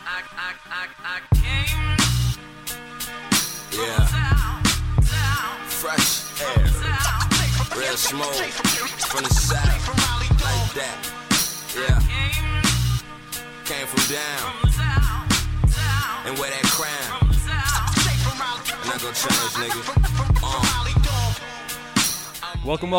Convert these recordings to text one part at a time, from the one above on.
Yeah. Fresh air. Real smooth. From the south. Like that. Yeah. Came from down. And wear that crown. Not gonna change, nigga. Welcome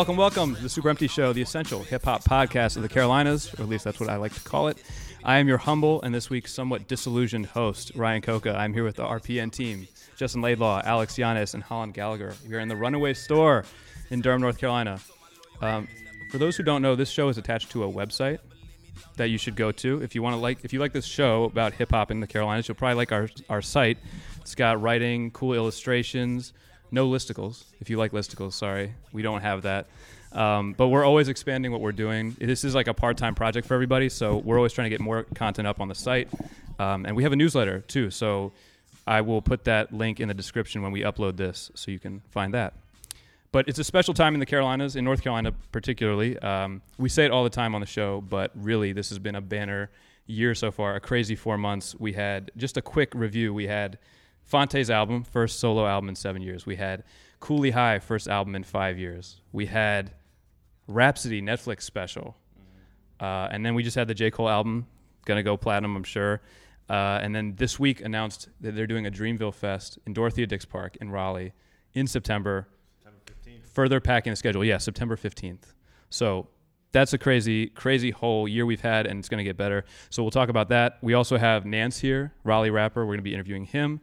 to the Super Empty Show, the essential hip-hop podcast of the Carolinas, or at least that's what I like to call it. I am your humble and this week's somewhat disillusioned host, Ryan Coca. I'm here with the RPN team, Justin Laidlaw, Alex Giannis, and Holland Gallagher. We are in the Runaway Store in Durham, North Carolina. For those who don't know, this show is attached to a website that you should go to. If you like this show about hip-hop in the Carolinas, you'll probably like our site. It's got writing, cool illustrations, no listicles. If you like listicles, sorry, we don't have that. But we're always expanding what we're doing. This is like a part-time project for everybody, so we're always trying to get more content up on the site. And we have a newsletter, too, so I will put that link in the description when we upload this so you can find that. But it's a special time in the Carolinas, in North Carolina particularly. We say it all the time on the show, but really this has been a banner year so far, a crazy 4 months. We had, just a quick review, we had Fonte's album, first solo album in 7 years. We had Kooley High, first album in 5 years. We had Rhapsody Netflix special, and then we just had the J. Cole album, gonna go platinum, I'm sure. And then this week announced that they're doing a Dreamville Fest in Dorothea Dix Park in Raleigh in September. September 15th. Further packing the schedule, yeah, September 15th. So that's a crazy, crazy whole year we've had, and it's gonna get better. So we'll talk about that. We also have Nance here, Raleigh rapper. We're gonna be interviewing him.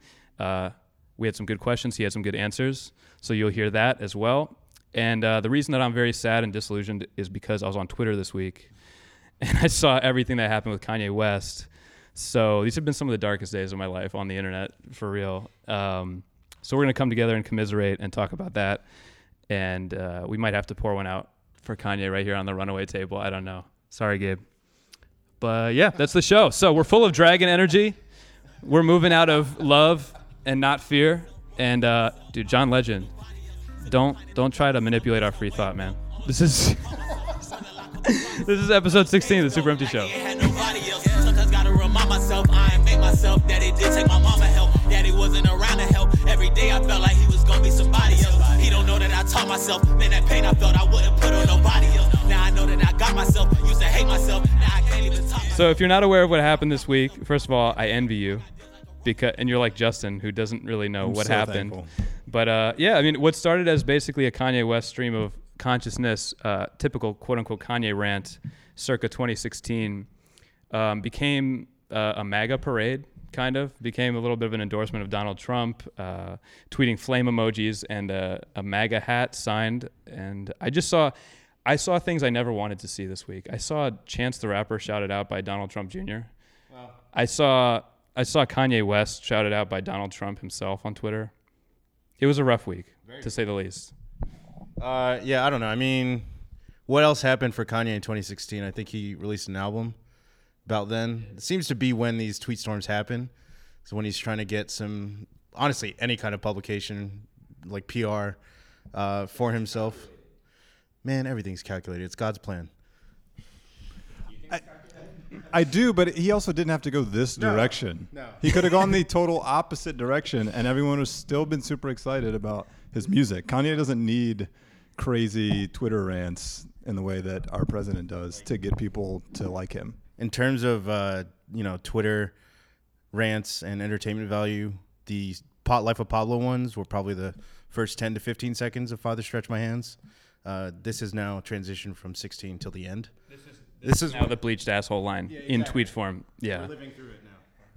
We had some good questions. He had some good answers. So you'll hear that as well. And the reason that I'm very sad and disillusioned is because I was on Twitter this week and I saw everything that happened with Kanye West. So these have been some of the darkest days of my life on the internet, for real. So we're going to come together and commiserate and talk about that. And we might have to pour one out for Kanye right here on the runaway table. I don't know. Sorry, Gabe. But yeah, that's the show. So we're full of dragon energy. We're moving out of love and not fear. And dude, John Legend. Don't try to manipulate our free thought, man. This is episode 16 of the Super Empty Show. Sometimes gotta remind myself, I ain't make myself that it did take my mama help, that it wasn't around to help. Every day I felt like he was gonna be somebody else. He don't know that I taught myself, man, that pain I felt I wouldn't put on nobody else. Now I know that I got myself, used to hate myself, now I can't even talk. So if you're not aware of what happened this week, first of all, I envy you. And you're like Justin, who doesn't really know what happened. Thankful. But yeah, I mean, what started as basically a Kanye West stream of consciousness, typical quote-unquote Kanye rant circa 2016, became a MAGA parade, kind of. Became a little bit of an endorsement of Donald Trump, tweeting flame emojis and a MAGA hat signed. And I saw things I never wanted to see this week. I saw Chance the Rapper shouted out by Donald Trump Jr. Wow. I saw Kanye West shouted out by Donald Trump himself on Twitter. It was a rough week, to say the least. Yeah, I don't know. I mean, what else happened for Kanye in 2016? I think he released an album about then. It seems to be when these tweet storms happen. So when he's trying to get some, honestly, any kind of publication, like PR, for himself. Man, everything's calculated. It's God's plan. I do, but he also didn't have to go this direction. No. He could have gone the total opposite direction, and everyone has still been super excited about his music. Kanye doesn't need crazy Twitter rants in the way that our president does to get people to like him. In terms of Twitter rants and entertainment value, the Life of Pablo ones were probably the first 10 to 15 seconds of Father Stretch My Hands. This is now transitioned from 16 till the end. This is now the bleached asshole line, yeah, exactly. In tweet form. Yeah, we're living through it now.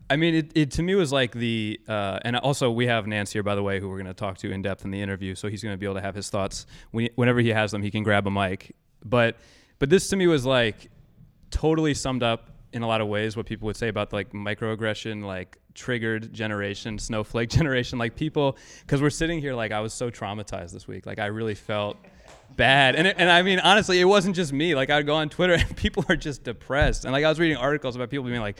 I mean, it to me was like the, and also we have Nance here, by the way, who we're going to talk to in depth in the interview. So he's going to be able to have his thoughts whenever he has them. He can grab a mic. But this to me was like totally summed up in a lot of ways what people would say about like microaggression, like triggered generation, snowflake generation, like people. Because we're sitting here like I was so traumatized this week. Like I really felt bad. And I mean, honestly, it wasn't just me. Like, I'd go on Twitter and people are just depressed. And like, I was reading articles about people being like,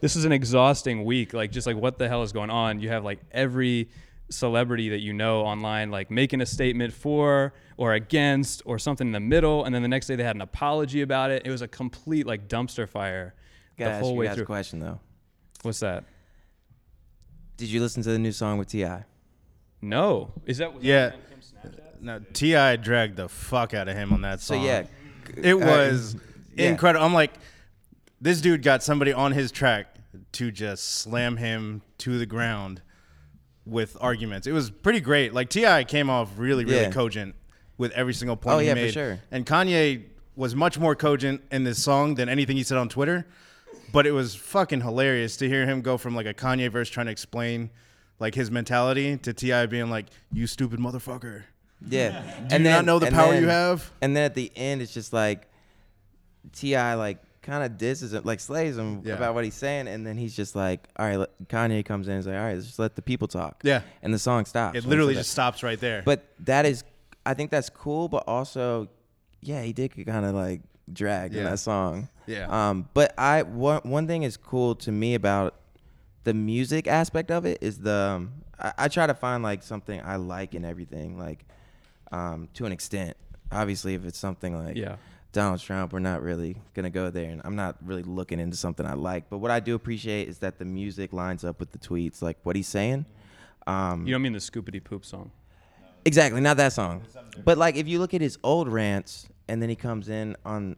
this is an exhausting week. Like, just like, what the hell is going on? You have like every celebrity that you know online, like making a statement for or against or something in the middle. And then the next day they had an apology about it. It was a complete like dumpster fire the whole way through. I got a question though. What's that? Did you listen to the new song with T.I.? No. Is that? Yeah. That no, T.I. dragged the fuck out of him on that song. So yeah, it was incredible. I'm like, this dude got somebody on his track to just slam him to the ground with arguments. It was pretty great. Like T.I. came off really, really cogent with every single point he made. For sure. And Kanye was much more cogent in this song than anything he said on Twitter. But it was fucking hilarious to hear him go from like a Kanye verse trying to explain like his mentality to T.I. being like, you stupid motherfucker. Yeah. Do you not know the power you have? And then at the end, it's just like T.I. like kind of disses him, like slays him about what he's saying. And then he's just like, all right, Kanye comes in and is like, all right, let's just let the people talk. Yeah. And the song stops. It literally just stops right there. But that is, I think that's cool. But also, yeah, he did kind of like drag in that song. Yeah. But one thing is cool to me about the music aspect of it is I try to find like something I like in everything, like to an extent. Obviously, if it's something like Donald Trump, we're not really gonna go there, and I'm not really looking into something I like. But what I do appreciate is that the music lines up with the tweets, like what he's saying. You don't mean the Scoopity Poop song? Exactly, not that song. But like, if you look at his old rants, and then he comes in on.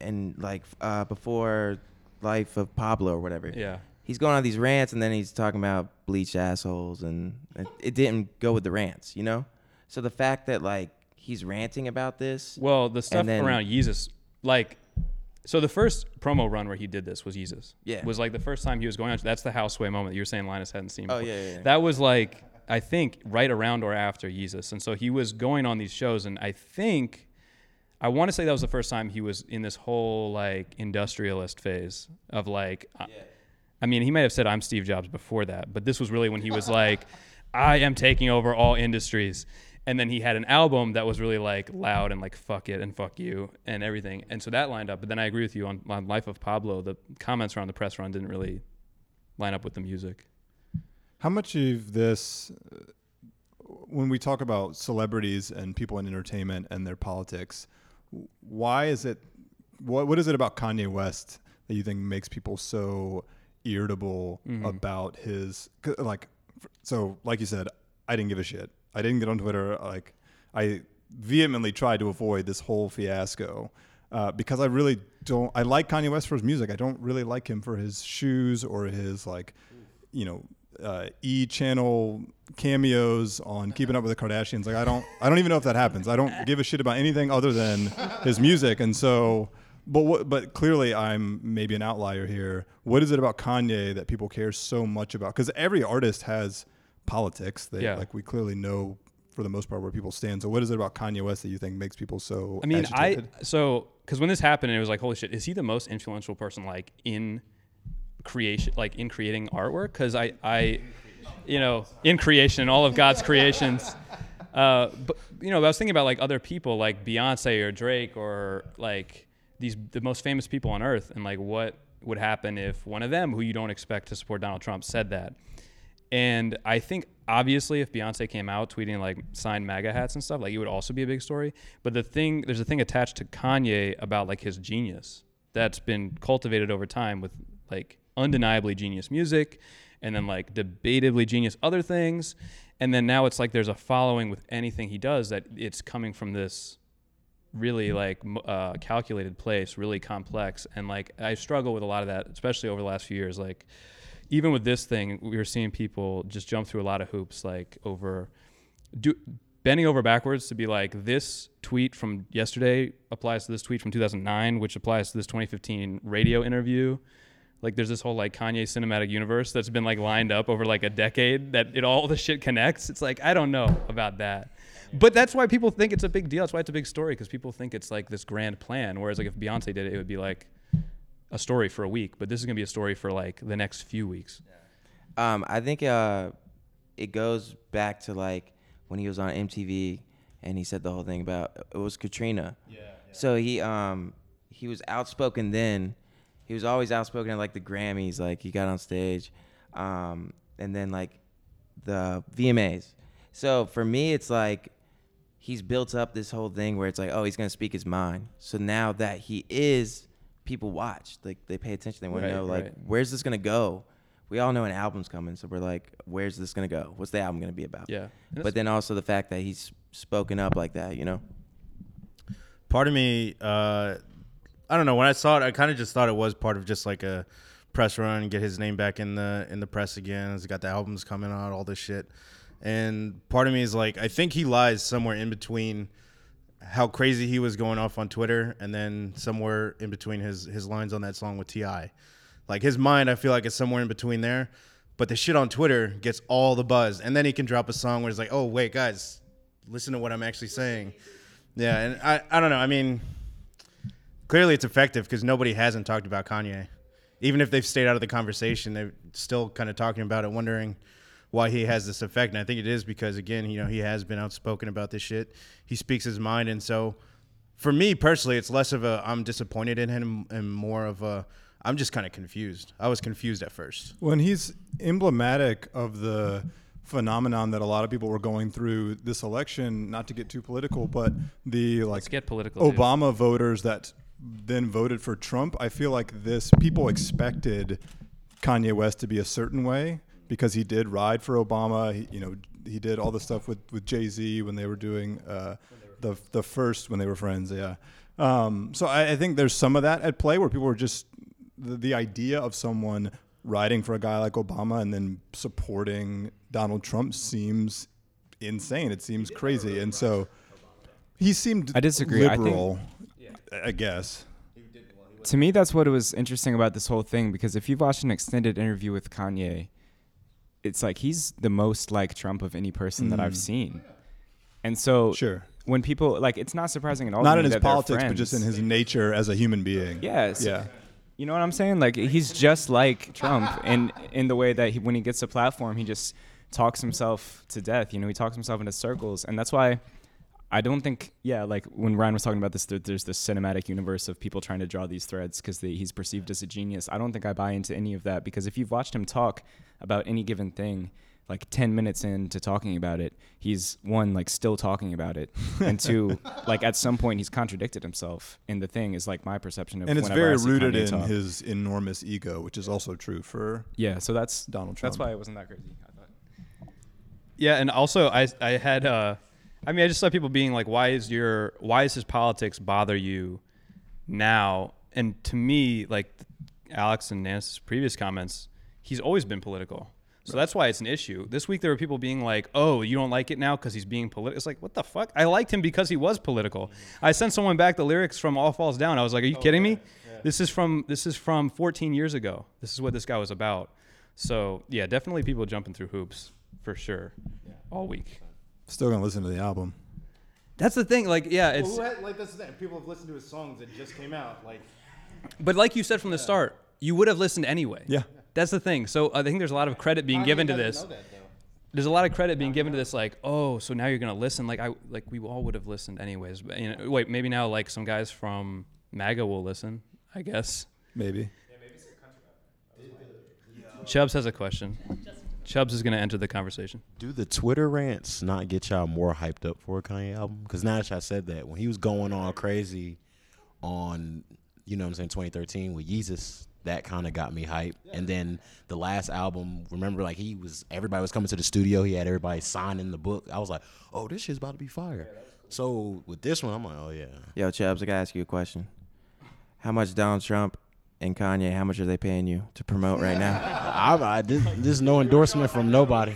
And like before Life of Pablo or whatever. Yeah. He's going on these rants and then he's talking about bleach assholes and it didn't go with the rants, you know? So the fact that like he's ranting about this. Well, the stuff around Yeezus, like, so the first promo run where he did this was Yeezus. Yeah. It was like the first time he was going on. That's the houseway moment that you were saying Linus hadn't seen before. Oh, yeah. That was like, I think, right around or after Yeezus. And so he was going on these shows and I want to say that was the first time he was in this whole like industrialist phase of like, I mean, he might have said I'm Steve Jobs before that, but this was really when he was like, I am taking over all industries. And then he had an album that was really like loud and like, fuck it and fuck you and everything. And so that lined up. But then I agree with you on Life of Pablo, the comments around the press run didn't really line up with the music. How much of this, when we talk about celebrities and people in entertainment and their politics, why is it, what is it about Kanye West that you think makes people so irritable about his, like, so like you said, I didn't give a shit. I didn't get on Twitter. Like I vehemently tried to avoid this whole fiasco because I really don't, I like Kanye West for his music. I don't really like him for his shoes or his like, you know, E-channel cameos on Keeping Up with the Kardashians. Like I don't even know if that happens. I don't give a shit about anything other than his music. And so, but clearly I'm maybe an outlier here. What is it about Kanye that people care so much about? Because every artist has politics. Like we clearly know for the most part where people stand. So what is it about Kanye West that you think makes people so? I mean, agitated? Because when this happened, it was like, holy shit, is he the most influential person like in? Creation, like in creating artwork, because I you know, in creation, all of God's creations. But you know, I was thinking about like other people, like Beyonce or Drake or like the most famous people on earth, and like what would happen if one of them, who you don't expect to support Donald Trump, said that. And I think obviously, if Beyonce came out tweeting like signed MAGA hats and stuff, like it would also be a big story. But there's a thing attached to Kanye about like his genius that's been cultivated over time with like undeniably genius music and then like debatably genius other things, and then now it's like there's a following with anything he does that it's coming from this really like calculated place, really complex. And like I struggle with a lot of that, especially over the last few years. Like even with this thing, we were seeing people just jump through a lot of hoops, like over bending over backwards to be like, this tweet from yesterday applies to this tweet from 2009, which applies to this 2015 radio interview. Like there's this whole like Kanye cinematic universe that's been like lined up over like a decade that all the shit connects. It's like, I don't know about that. But that's why people think it's a big deal. That's why it's a big story, because people think it's like this grand plan. Whereas like if Beyonce did it, it would be like a story for a week. But this is going to be a story for like the next few weeks. I think it goes back to like when he was on MTV and he said the whole thing about, it was Katrina. Yeah. So he was outspoken then. He was always outspoken at, like, the Grammys. Like, he got on stage. And then, like, the VMAs. So, for me, it's, like, he's built up this whole thing where it's, like, oh, he's going to speak his mind. So, now that he is, people watch. Like, they pay attention. They want to know, like, where's this going to go? we all know an album's coming, so we're like, where's this gonna go? What's the album gonna be about? Yeah. But then also the fact that he's spoken up like that, you know? Part of me, I don't know, when I saw it, I kind of just thought it was part of just like a press run and get his name back in the press again. He's got the albums coming out, all this shit. And part of me is like, I think he lies somewhere in between how crazy he was going off on Twitter and then somewhere in between his lines on that song with T.I. Like, his mind, I feel like, is somewhere in between there. But the shit on Twitter gets all the buzz. And then he can drop a song where it's like, oh, wait, guys, listen to what I'm actually saying. Yeah, and I don't know. I mean, clearly it's effective because nobody hasn't talked about Kanye. Even if they've stayed out of the conversation, they're still kind of talking about it, wondering why he has this effect. And I think it is because, again, you know, he has been outspoken about this shit. He speaks his mind. And so for me personally, it's less of a I'm disappointed in him and more of a I'm just kind of confused. I was confused at first. Well, and he's emblematic of the phenomenon that a lot of people were going through this election, not to get too political, but the like Let's get political, Obama dude. Voters that then voted for Trump. I feel like this people expected Kanye West to be a certain way because he did ride for Obama. He, you know, he did all the stuff with Jay-Z when they were doing the first when they were friends. Yeah. So I think there's some of that at play where people were just the idea of someone riding for a guy like Obama and then supporting Donald Trump seems insane. It seems crazy. And so he seemed I disagree. Liberal, I guess. To me, that's what was interesting about this whole thing, because if you've watched an extended interview with Kanye, it's like he's the most like Trump of any person that I've seen. And so sure. When people like, it's not surprising at all. Not in his politics, but just in his nature as a human being. Yes. Yeah. You know what I'm saying? Like, he's just like Trump in the way that he, when he gets a platform, he just talks himself to death. You know, he talks himself into circles. And that's why I don't think, yeah, like when Ryan was talking about this, there's this cinematic universe of people trying to draw these threads because he's perceived as a genius. I don't think I buy into any of that, because if you've watched him talk about any given thing, like 10 minutes into talking about it, he's one, like still talking about it, and two, like at some point he's contradicted himself. And the thing is, like, my perception of, and it's very rooted in his enormous ego, which is also true for so that's Donald Trump. That's why it wasn't that crazy, I thought. Yeah, and also I had I mean, I just saw people being like, why is his politics bother you now? And to me, like Alex and Nance's previous comments, he's always been political. So that's why it's an issue. This week there were people being like, oh, you don't like it now because he's being political. It's like, what the fuck? I liked him because he was political. I sent someone back the lyrics from All Falls Down. I was like, are you kidding me? Yeah. This is from 14 years ago. This is what this guy was about. So, yeah, definitely people jumping through hoops for sure all week. Still going to listen to the album. That's the thing. Like, yeah, it's... Well, like, that's the thing. People have listened to his songs that just came out. Like, but like you said from the start, you would have listened anyway. Yeah. That's the thing. So I think there's a lot of credit being given to this. There's a lot of credit being given to this, like, oh, so now you're going to listen. Like, we all would have listened anyways. But, you know, wait, maybe now, like, some guys from MAGA will listen, I guess. Maybe. Yeah, maybe it's a country rapper. Chubbs has a question. Chubbs is going to enter the conversation. Do the Twitter rants not get y'all more hyped up for a Kanye album? Because now that y'all said that, when he was going on crazy on, you know what I'm saying, 2013 with Yeezus, that kind of got me hyped. Yeah. And then the last album, remember, like, everybody was coming to the studio. He had everybody signing the book. I was like, oh, this shit's about to be fire. Yeah, cool. So with this one, I'm like, oh, yeah. Yo, Chubbs, I got to ask you a question. How much Donald Trump and Kanye, how much are they paying you to promote right now? This is no endorsement from nobody.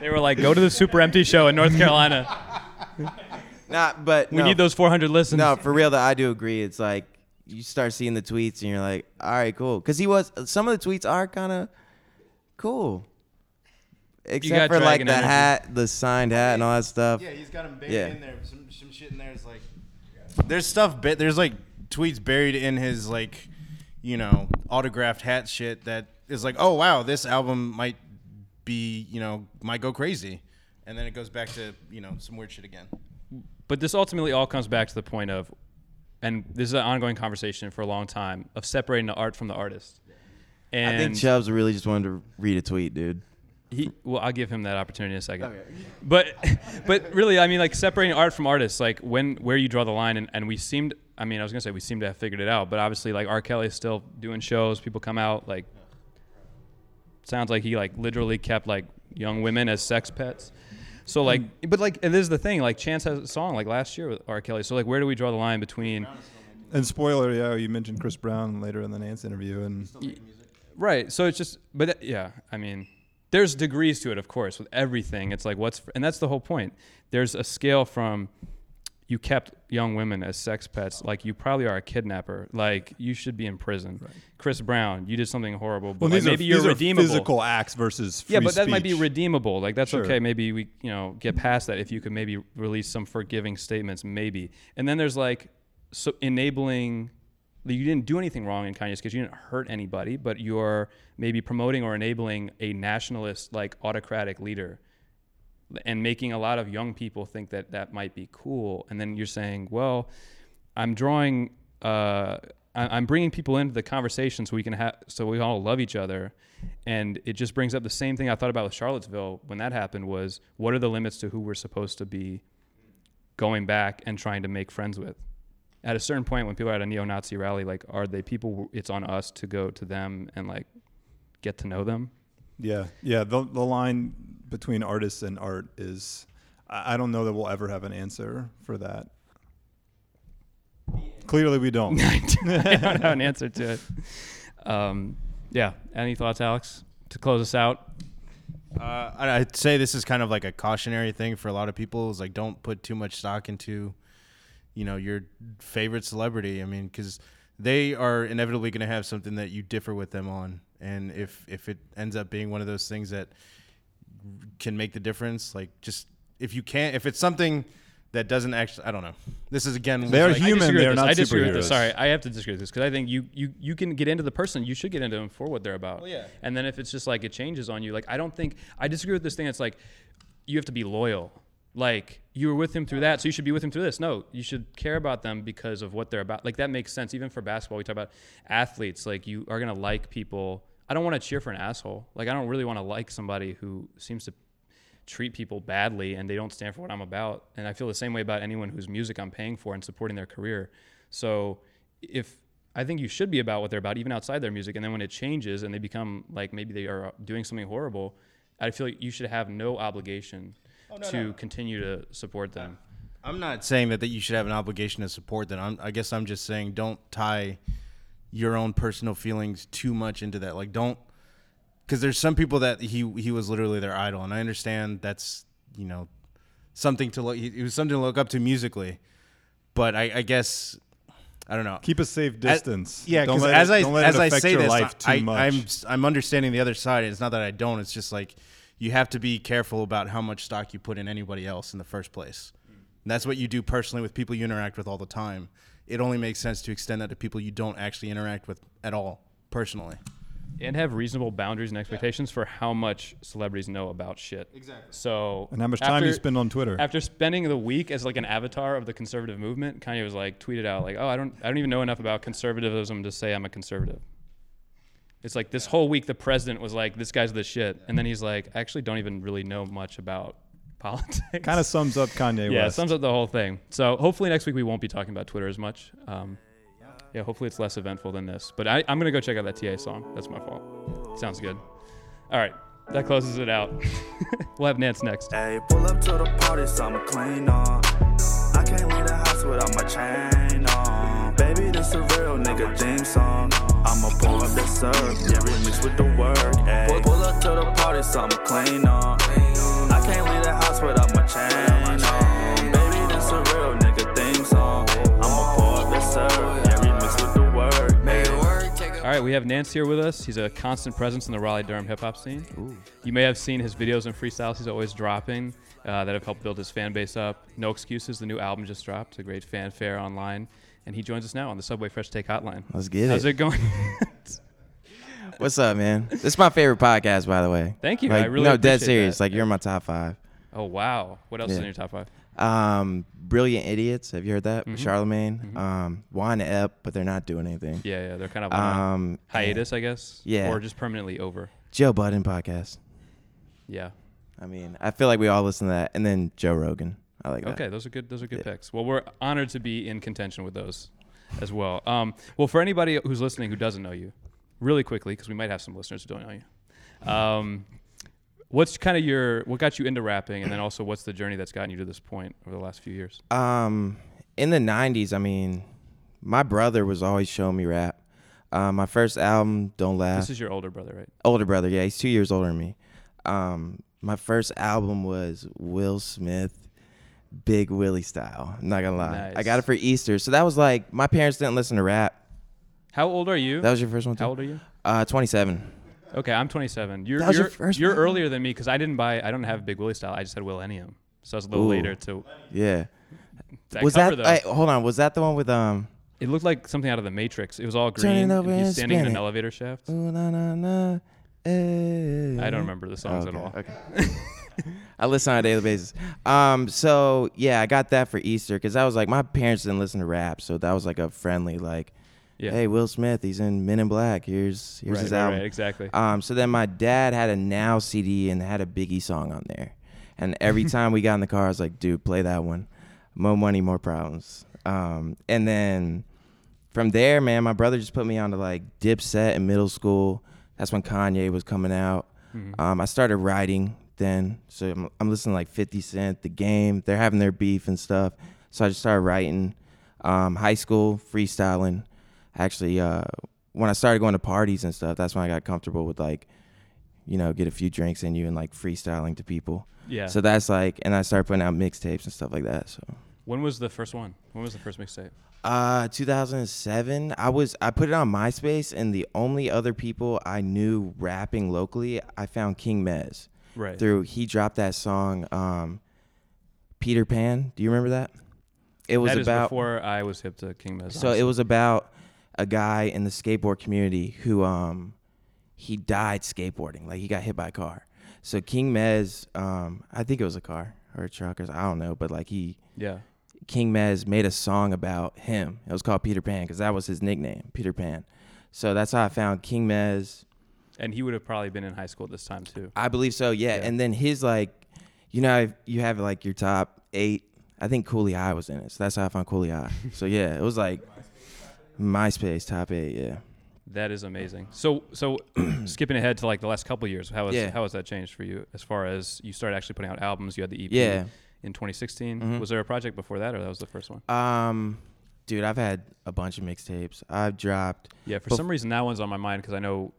They were like, go to the Super Empty show in North Carolina. We need those 400 listens. No, for real, though, I do agree. It's like, you start seeing the tweets and you're like, all right, cool. Because some of the tweets are kind of cool. Except for like the energy. Hat, the signed hat and all that stuff. Yeah, he's got them buried in there. Some shit in there is like, there's stuff, there's like tweets buried in his like, you know, autographed hat shit that is like, oh, wow, this album might be, you know, might go crazy. And then it goes back to, you know, some weird shit again. But this ultimately all comes back to the point of, and this is an ongoing conversation for a long time, of separating the art from the artist. And I think Chubbs really just wanted to read a tweet, dude. I'll give him that opportunity in a second. Okay. But really, I mean, like, separating art from artists, like where you draw the line, and we seemed, I mean, I was gonna say we seemed to have figured it out, but obviously, like, R. Kelly's still doing shows, people come out, like, sounds like he like literally kept like young women as sex pets. So like, but like, and this is the thing, like Chance has a song like last year with R. Kelly. So like, where do we draw the line between? And spoiler, yeah, you mentioned Chris Brown later in the Nance interview, and right. So it's just, but yeah, I mean, there's degrees to it, of course, with everything. It's like what's, and that's the whole point. There's a scale from you kept young women as sex pets, like you probably are a kidnapper, like you should be in prison. Right. Chris Brown, you did something horrible, but well, like, maybe you're redeemable. Physical acts versus free speech. That might be redeemable. Like that's sure. Okay. Maybe we, you know, get past that if you could maybe release some forgiving statements, maybe. And then there's like so enabling. You didn't do anything wrong in Kanye's case. You didn't hurt anybody, but you're maybe promoting or enabling a nationalist, like autocratic leader, and making a lot of young people think that that might be cool. And then you're saying, well, I'm drawing, I'm bringing people into the conversation so we can have, so we all love each other. And it just brings up the same thing I thought about with Charlottesville when that happened was, what are the limits to who we're supposed to be going back and trying to make friends with? At a certain point when people are at a neo-Nazi rally, like, are they people, it's on us to go to them and like get to know them? Yeah. Yeah. The line between artists and art is, I don't know that we'll ever have an answer for that. Yeah. Clearly we don't. I don't have an answer to it. Yeah. Any thoughts, Alex, to close us out? I'd say this is kind of like a cautionary thing for a lot of people is like, don't put too much stock into, you know, your favorite celebrity. I mean, because they are inevitably going to have something that you differ with them on. And if it ends up being one of those things that can make the difference, like just if you can't, if it's something that doesn't actually, I don't know. This is again, they're like, human. They're not superheroes. Sorry, I have to disagree with this because I think you can get into the person. You should get into them for what they're about. Well, yeah. And then if it's just like it changes on you, like I disagree with this thing. It's like you have to be loyal. Like you were with him through that, so you should be with him through this. No, you should care about them because of what they're about. Like that makes sense. Even for basketball, we talk about athletes. Like you are gonna like people. I don't want to cheer for an asshole. Like, I don't really want to like somebody who seems to treat people badly and they don't stand for what I'm about. And I feel the same way about anyone whose music I'm paying for and supporting their career. So if I think you should be about what they're about, even outside their music. And then when it changes and they become like, maybe they are doing something horrible, I feel like you should have no obligation to continue to support them. I'm not saying that you should have an obligation to support them. I guess I'm just saying don't tie your own personal feelings too much into that. Like don't, because there's some people that he was literally their idol, and I understand that's, you know, something to look. It was something to look up to musically, but I guess I don't know. Keep a safe distance. Yeah, because as I say this, I'm understanding the other side. It's not that I don't. It's just like you have to be careful about how much stock you put in anybody else in the first place. And that's what you do personally with people you interact with all the time. It only makes sense to extend that to people you don't actually interact with at all, personally. And have reasonable boundaries and expectations for how much celebrities know about shit. Exactly. So, and how much time you spend on Twitter. After spending the week as like an avatar of the conservative movement, Kanye was like, tweeted out like, oh, I don't even know enough about conservatism to say I'm a conservative. It's like this whole week the president was like, this guy's the shit. And then he's like, I actually don't even really know much about politics. Kind of sums up Kanye West. Yeah, sums up the whole thing. So hopefully next week we won't be talking about Twitter as much. Yeah, hopefully it's less eventful than this. But I'm going to go check out that T.I. song. That's my fault. Sounds good. All right, that closes it out. We'll have Nance next. Hey, pull up to the party, so I'm a cleaner. I can't leave the house without my chain on. Baby, this a real nigga theme song. I'ma pull up the serve, yeah, remix with the work. Hey, pull up to the party, so I'm a cleaner. I can't leave the house without my chain on. Baby, this a real nigga theme song. I'ma pour up the serve, every mix with the word. Make it work. All right, we have Nance here with us. He's a constant presence in the Raleigh Durham hip hop scene. Ooh. You may have seen his videos and freestyles he's always dropping that have helped build his fan base up. No Excuses, the new album just dropped, a great fanfare online, and he joins us now on the Subway Fresh Take Hotline. Let's get it. How's it going? What's up, man? This is my favorite podcast, by the way. Thank you. Like, I really appreciate that. No, dead serious. That. Like, you're in my top 5. Oh, wow. What else is in your top 5? Brilliant Idiots. Have you heard that? Mm-hmm. Charlemagne. Mm-hmm. Wine Ep, but they're not doing anything. Yeah. They're kind of on hiatus, I guess. Yeah. Or just permanently over. Joe Budden podcast. Yeah. I mean, I feel like we all listen to that. And then Joe Rogan. I like that. Okay, those are good picks. Well, we're honored to be in contention with those as well. Well, for anybody who's listening who doesn't know you, really quickly, because we might have some listeners who don't know you. What's kind of what got you into rapping, and then also what's the journey that's gotten you to this point over the last few years? In the 90s, I mean, my brother was always showing me rap. My first album, Don't Laugh. This is your older brother, right? Older brother, yeah. He's 2 years older than me. My first album was Will Smith, Big Willie style. I'm not going to lie. Nice. I got it for Easter. So that was like, my parents didn't listen to rap. How old are you? That was your first one too? How old are you? 27. Okay, I'm 27. You're earlier than me because I don't have Big Willie style. I just had Will Ennium. So I was a little later to... Yeah. Was that the one with... It looked like something out of The Matrix. It was all green. He's standing in an elevator shaft. Ooh, na, na, na, eh. I don't remember the songs at all. Okay. I listen on a daily basis. So, yeah, I got that for Easter because I was like, my parents didn't listen to rap. So that was like a friendly, like, hey, Will Smith, he's in Men in Black. Here's his album. Right, exactly. So then my dad had a Now CD and had a Biggie song on there. And every time we got in the car, I was like, dude, play that one. More money, more problems. And then... From there, man, my brother just put me on to like Dipset in middle school. That's when Kanye was coming out. Mm-hmm. I started writing then. So I'm listening to like 50 Cent, The Game. They're having their beef and stuff. So I just started writing. High school, freestyling. Actually, when I started going to parties and stuff, that's when I got comfortable with like, you know, get a few drinks in you and like freestyling to people. Yeah. So that's like, and I started putting out mixtapes and stuff like that. So when was the first one? When was the first mixtape? 2007. I put it on MySpace, and the only other people I knew rapping locally, I found King Mez. Right. He dropped that song, Peter Pan. Do you remember that? It was about before I was hip to King Mez. So honestly, it was about a guy in the skateboard community who he died skateboarding, like he got hit by a car. So King Mez, I think it was a car or a truck or I don't know, but like King Mez made a song about him. It was called Peter Pan because that was his nickname, Peter Pan. So that's how I found King Mez. And he would have probably been in high school at this time too. I believe so, yeah. And then his like, you know, you have like your top 8. I think Kooley High was in it. So that's how I found Kooley High. So yeah, it was like MySpace top 8, yeah. That is amazing. So skipping ahead to like the last couple of years, how has that changed for you as far as you started actually putting out albums? You had the EP. Yeah. In 2016, mm-hmm. Was there a project before that, or that was the first one? Dude, I've had a bunch of mixtapes. I've dropped. Yeah, for some reason that one's on my mind because I know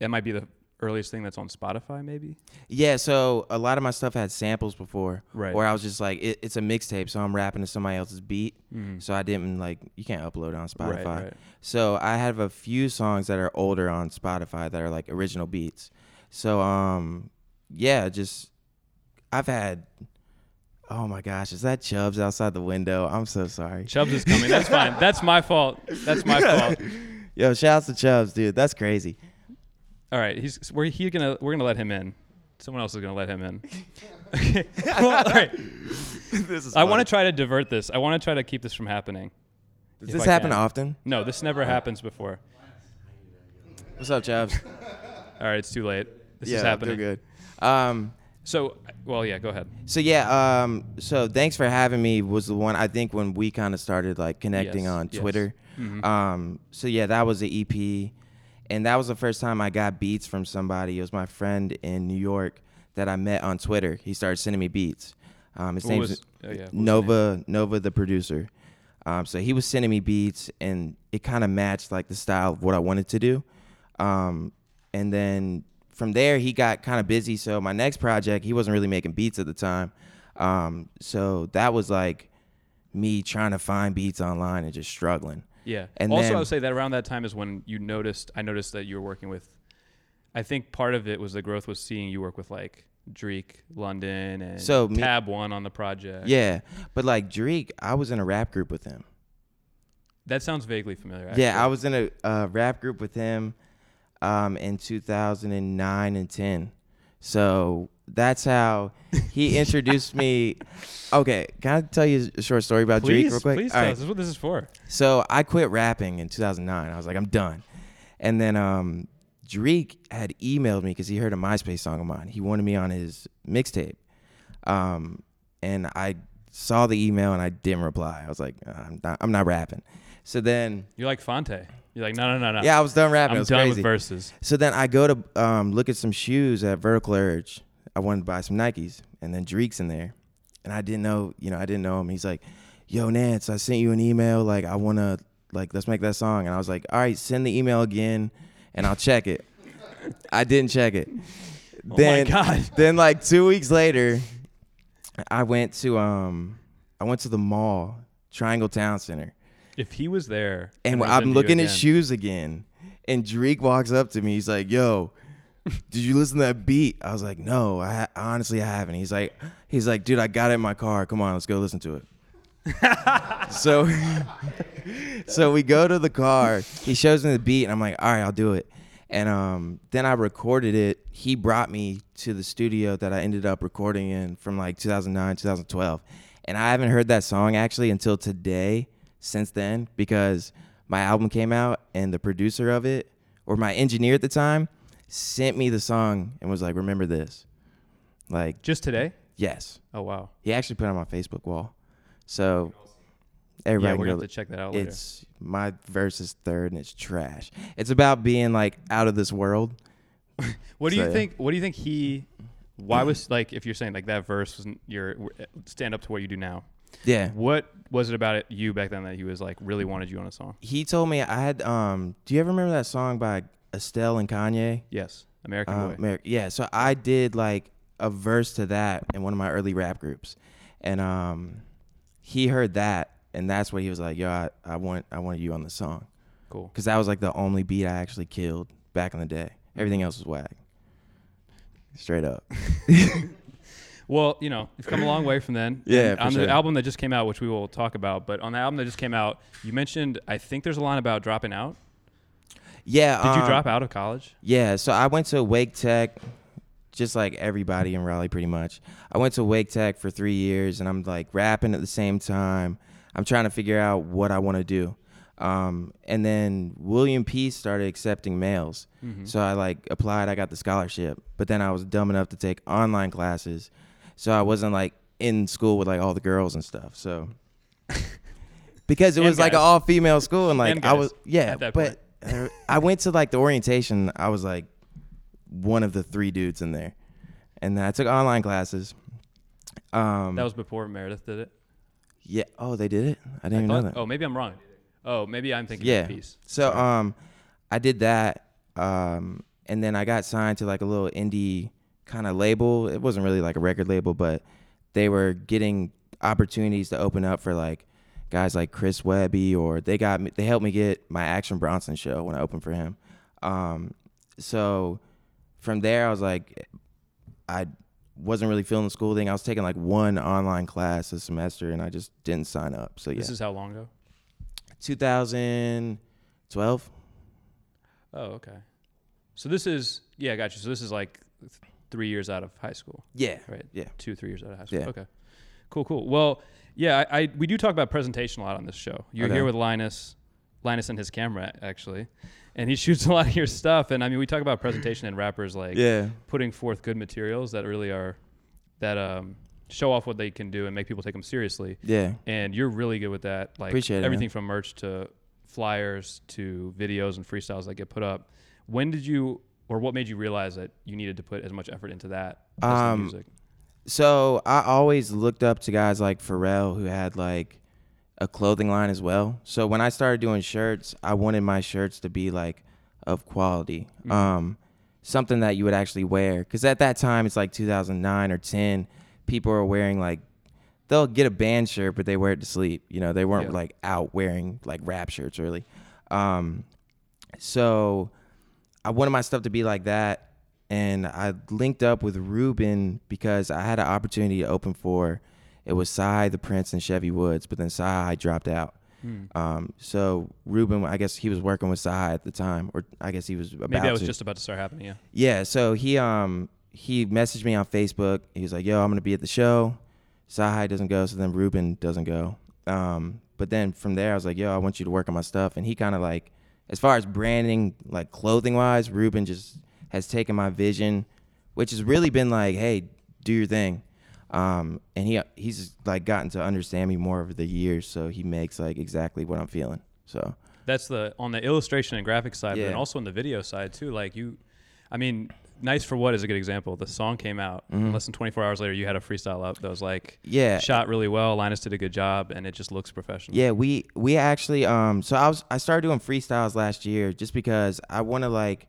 that might be the earliest thing that's on Spotify, maybe. Yeah, so a lot of my stuff had samples before, right? Or I was just like, it's a mixtape, so I'm rapping to somebody else's beat. Mm-hmm. So I didn't like you can't upload it on Spotify. Right. So I have a few songs that are older on Spotify that are like original beats. So I've had. Oh my gosh, is that Chubbs outside the window? I'm so sorry. Chubbs is coming. That's fine. That's my fault. Yo, shouts to Chubbs, dude. That's crazy. All right, we're gonna let him in. Someone else is gonna let him in. Okay. Well, all right. This is. I want to try to divert this. I want to try to keep this from happening. Does this happen often? No, this never happens before. What's up, Chubbs? All right, it's too late. This is happening. Yeah, they're good. So, well, yeah, go ahead. So, yeah, so Thanks for Having Me was the one, I think, when we kind of started, like, connecting on Twitter. Mm-hmm. So, yeah, that was the EP. And that was the first time I got beats from somebody. It was my friend in New York that I met on Twitter. He started sending me beats. His name is Nova, the producer. So he was sending me beats, and it kind of matched, like, the style of what I wanted to do. And then... From there, he got kind of busy. So my next project, he wasn't really making beats at the time. So that was like me trying to find beats online and just struggling. Yeah. And also, I would say that around that time is when I noticed that you were working with, I think part of it was the growth was seeing you work with like Drake, London, and Tab One on the project. Yeah. But like Drake, I was in a rap group with him. That sounds vaguely familiar. Actually. Yeah, I was in a rap group with him. In 2009 and 10. So that's how he introduced me. Okay, can I tell you a short story about Drake real quick? Please tell us. This is what this is for. So I quit rapping in 2009. I was like, I'm done. And then Drake had emailed me because he heard a MySpace song of mine. He wanted me on his mixtape. And I saw the email and I didn't reply. I was like, I'm not rapping. So then you're like Fonte. You're like, no. Yeah, I was done rapping. I'm done with verses. So then I go to look at some shoes at Vertical Urge. I wanted to buy some Nikes, and then Drake's in there, and I didn't know him. He's like, "Yo, Nance, I sent you an email. Like, I wanna let's make that song." And I was like, "All right, send the email again, and I'll check it." I didn't check it. Oh my God. Then 2 weeks later, I went to the mall, Triangle Town Center. If he was there, and I'm looking at shoes again, and Drake walks up to me, he's like, "Yo, did you listen to that beat?" I was like, "No, I honestly haven't." He's like, "Dude, I got it in my car. Come on, let's go listen to it." So we go to the car. He shows me the beat, and I'm like, "All right, I'll do it." And then I recorded it. He brought me to the studio that I ended up recording in from 2009, 2012, and I haven't heard that song actually until today. Since then, because my album came out and the producer of it, or my engineer at the time, sent me the song and was like, "Remember this." Just today? Yes. Oh, wow. He actually put it on my Facebook wall. So everybody can go have to check that out later. It's my verse is third and it's trash. It's about being out of this world. What do you think if you're saying that verse wasn't your stand up to what you do now? Yeah. What was it about you back then that he was really wanted you on a song? He told me I had do you ever remember that song by Estelle and Kanye? Yes. American Boy. Yeah, so I did a verse to that in one of my early rap groups. And he heard that, and that's what he was like, "Yo, I want you on the song." Cool. Cuz that was the only beat I actually killed back in the day. Everything else was whack. Straight up. Well, you've come a long way from then. Yeah, on the album that just came out, which we will talk about, but on the album that just came out, you mentioned, I think there's a line about dropping out. Yeah. Did you drop out of college? Yeah, so I went to Wake Tech, just like everybody in Raleigh pretty much. I went to Wake Tech for 3 years, and I'm rapping at the same time. I'm trying to figure out what I want to do. And then William P. started accepting males. Mm-hmm. So I applied, I got the scholarship, but then I was dumb enough to take online classes. So I wasn't in school with all the girls and stuff. So because it was an all female school and I was but I went to the orientation. I was one of the three dudes in there, and then I took online classes. That was before Meredith did it. Yeah. Oh, they did it. I didn't even know that. Oh, maybe I'm wrong. Oh, maybe I'm thinking of the piece. So I did that, and then I got signed to a little indie kind of label. It wasn't really a record label, but they were getting opportunities to open up for guys like Chris Webby, or they helped me get my Action Bronson show when I opened for him. So from there I was I wasn't really feeling the school thing. I was taking one online class a semester and I just didn't sign up. So yeah. This is how long ago? 2012. Oh, okay. So this is I got you. So this is 3 years out of high school. Yeah. Right. Yeah. 2-3 years out of high school. Yeah. Okay. Cool. Well, yeah, we do talk about presentation a lot on this show. You're here with Linus and his camera actually, and he shoots a lot of your stuff. And I mean, we talk about presentation and rappers putting forth good materials that really are show off what they can do and make people take them seriously. Yeah. And you're really good with that. Appreciate it, everything from merch to flyers to videos and freestyles that get put up. When did you? Or what made you realize that you needed to put as much effort into that as music? So I always looked up to guys like Pharrell, who had a clothing line as well. So when I started doing shirts, I wanted my shirts to be of quality, mm-hmm. Something that you would actually wear. Because at that time, it's 2009 or 10, people are wearing they'll get a band shirt, but they wear it to sleep. They weren't out wearing rap shirts really. So I wanted my stuff to be like that, and I linked up with Ruben because I had an opportunity to open for, it was Psy, The Prince, and Chevy Woods, but then Psy dropped out. Mm. So Ruben, I guess he was working with Psy at the time, or I guess he was about to. Maybe that was just about to start happening, yeah. Yeah, so he messaged me on Facebook. He was like, "Yo, I'm going to be at the show." Psy doesn't go, so then Ruben doesn't go. But then from there, I was like, "Yo, I want you to work on my stuff," and he kind of as far as branding, clothing-wise, Ruben just has taken my vision, which has really been "Hey, do your thing." And he's gotten to understand me more over the years, so he makes exactly what I'm feeling. So that's the on the illustration and graphic side, yeah. But then also on the video side too. Like you, I mean, Nice for What is a good example. The song came out less than 24 hours later. You had a freestyle up that was like, yeah, shot really well. Linus did a good job, and it just looks professional. Yeah, we actually so I started doing freestyles last year just because I want to like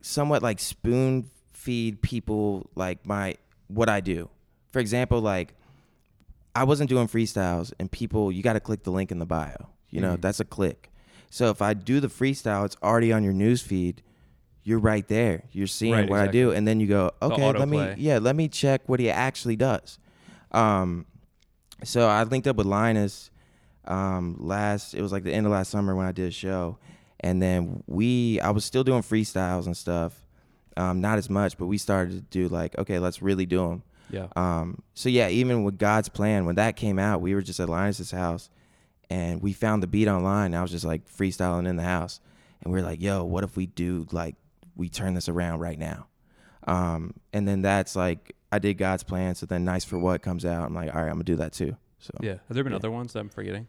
somewhat like spoon feed people like my what I do. For example, like I wasn't doing freestyles, and people, you got to click the link in the bio. You know, that's a click. So if I do the freestyle, it's already on your news feed. You're right there. You're seeing right, what exactly. I do. And then you go, okay, let me check what he actually does. So I linked up with Linus it was like the end of last summer when I did a show. And then I was still doing freestyles and stuff. Not as much, but we started to do like, okay, let's really do them. Yeah. So yeah, even with God's Plan, when that came out, we were just at Linus's house and we found the beat online. And I was just like freestyling in the house. And we were like, yo, what if we do like, we turn this around right now. And then that's like, I did God's Plan. So then Nice for What comes out. I'm like, all right, I'm gonna do that too. So yeah. Have there been other ones that I'm forgetting?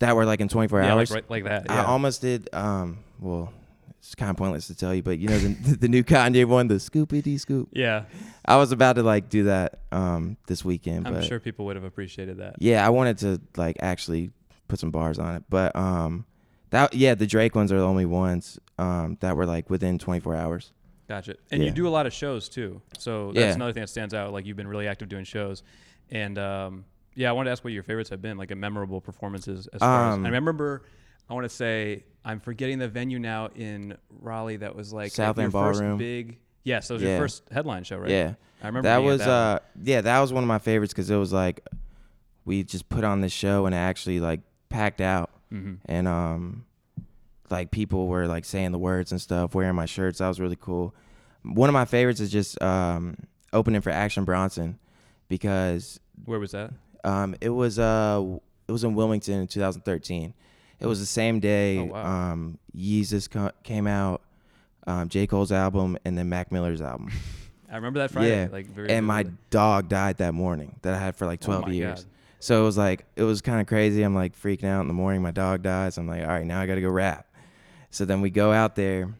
That were like in 24 hours? Like that. Yeah. I almost did, well, it's kind of pointless to tell you, but you know, the new Kanye one, the Scoopity Scoop. Yeah. I was about to like do that this weekend. I'm sure people would have appreciated that. Yeah. I wanted to like actually put some bars on it, but, the Drake ones are the only ones that were like within 24 hours. Gotcha. And you do a lot of shows too. So that's another thing that stands out. Like you've been really active doing shows. And I wanted to ask what your favorites have been, like a memorable performances. As far as I remember, I want to say, I'm forgetting the venue now in Raleigh that was like Southland Ballroom. So it was your first headline show, right? Yeah. I remember that was, that was one of my favorites because it was like, we just put on this show and it actually like packed out. Mm-hmm. And like people were like saying the words and stuff, wearing my shirts. That was really cool. One of my favorites is just opening for Action Bronson because where was that? It was in Wilmington in 2013. It was the same day Yeezus came out, J. Cole's album, and then Mac Miller's album. I remember that Friday. Yeah. My dog died that morning that I had for like 12 years. God. So it was kind of crazy. I'm like freaking out in the morning. My dog dies. I'm like, all right, now I got to go rap. So then we go out there.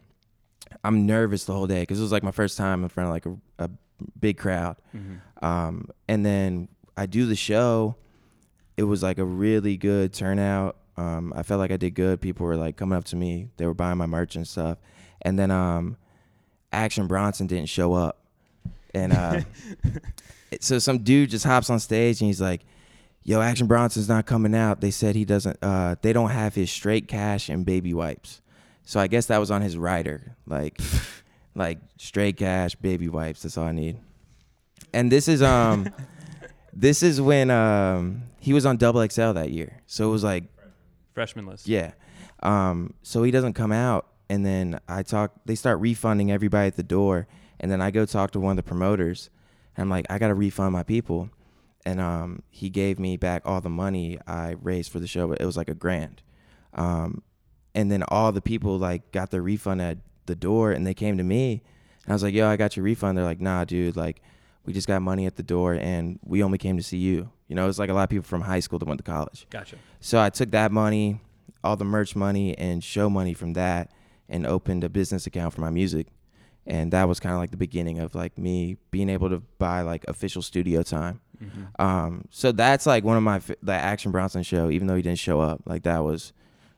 I'm nervous the whole day because it was like my first time in front of like a big crowd. Mm-hmm. And then I do the show. It was like a really good turnout. I felt like I did good. People were like coming up to me. They were buying my merch and stuff. And then Action Bronson didn't show up. And so some dude just hops on stage and he's like, yo, Action Bronson's not coming out. They said he doesn't, they don't have his straight cash and baby wipes. So I guess that was on his rider. Like straight cash, baby wipes. That's all I need. And this is, this is when, he was on XXL that year. So it was like freshman list. Yeah. So he doesn't come out. And then they start refunding everybody at the door. And then I go talk to one of the promoters and I'm like, I got to refund my people. And he gave me back all the money I raised for the show, but it was like $1,000. And then all the people like got their refund at the door and they came to me. And I was like, yo, I got your refund. They're like, nah, dude, like we just got money at the door and we only came to see you. You know, it's like a lot of people from high school that went to college. Gotcha. So I took that money, all the merch money and show money from that and opened a business account for my music. And that was kind of like the beginning of like me being able to buy like official studio time. Mm-hmm. So that's like one of my the Action Bronson show, even though he didn't show up, like that was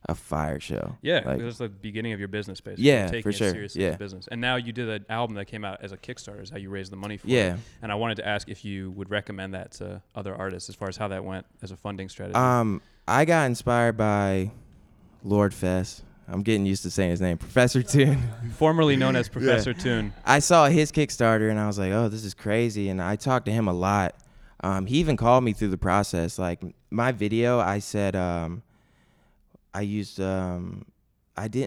a fire show. Yeah, like, it was the beginning of your business, basically. Yeah, taking for sure. Seriously as business. And now you did an album that came out as a Kickstarter, is how you raised the money for it. And I wanted to ask if you would recommend that to other artists as far as how that went as a funding strategy. I got inspired by Lord Fest. I'm getting used to saying his name, Professor Toon. Formerly known as Professor Toon. I saw his Kickstarter and I was like, oh, this is crazy. And I talked to him a lot. He even called me through the process. Like my video, I said, I didn't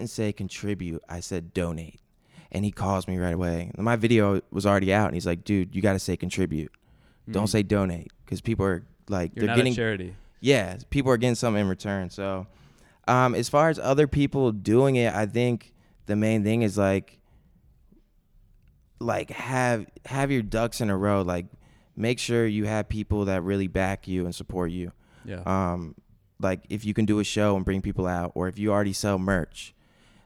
say contribute. I said donate. And he calls me right away. My video was already out and he's like, dude, you got to say contribute. Mm-hmm. Don't say donate because people are like, you're not getting a charity. Yeah. People are getting something in return. So, as far as other people doing it, I think the main thing is like have your ducks in a row. Like make sure you have people that really back you and support you. Yeah. like if you can do a show and bring people out, or if you already sell merch,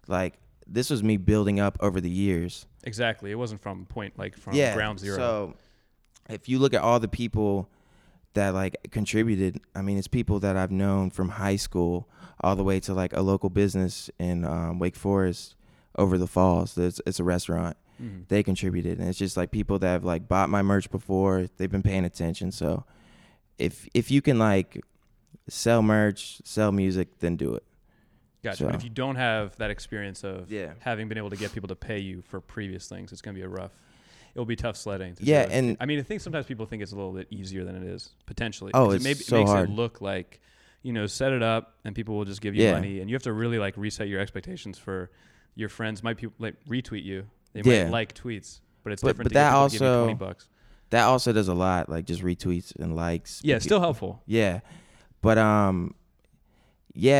like this was me building up over the years. Exactly. It wasn't from point like from ground zero. So if you look at all the people that like contributed, I mean, it's people that I've known from high school all the way to like a local business in Wake Forest over the falls. It's a restaurant. Mm-hmm. They contributed, and it's just like people that have like bought my merch before. They've been paying attention. So if you can like sell merch, sell music, then do it. Gotcha. So, but if you don't have that experience of having been able to get people to pay you for previous things, it's gonna be it'll be tough sledding. To do it. And I mean, I think sometimes people think it's a little bit easier than it is potentially. Oh, it's so hard. It makes it look like, you know, set it up and people will just give you money, and you have to really like reset your expectations for your friends. Might people like retweet you? They might like tweets, but it's different. But that also, $20. That also does a lot, like just retweets and likes. Yeah, it's still helpful. Yeah, but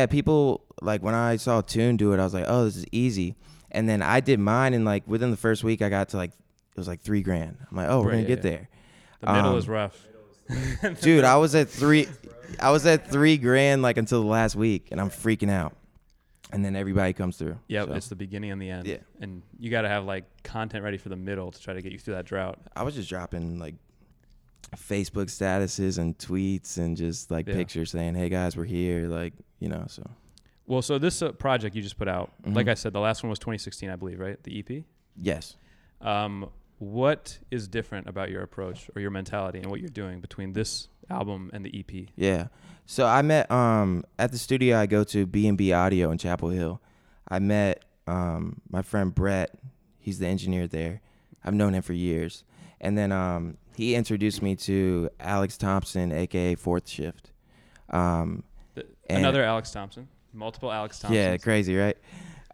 people like when I saw Toon do it, I was like, oh, this is easy. And then I did mine, and like within the first week, I got to like it was like $3,000. I'm like, oh, we're gonna get there. The middle is rough, dude. I was at $3,000 like until the last week, and I'm freaking out. And then everybody comes through. Yeah, so. It's the beginning and the end. Yeah. And you got to have, like, content ready for the middle to try to get you through that drought. I was just dropping, like, Facebook statuses and tweets and just, like, pictures saying, hey, guys, we're here, like, you know, so. Well, so this project you just put out, like I said, the last one was 2016, I believe, right? The EP? Yes. What is different about your approach or your mentality and what you're doing between this album and the EP? Yeah. So I met at the studio I go to, B&B Audio in Chapel Hill. I met my friend Brett. He's the engineer there. I've known him for years. And then he introduced me to Alex Thompson, a.k.a. Fourth Shift. Another Alex Thompson. Multiple Alex Thompsons. Yeah, crazy, right?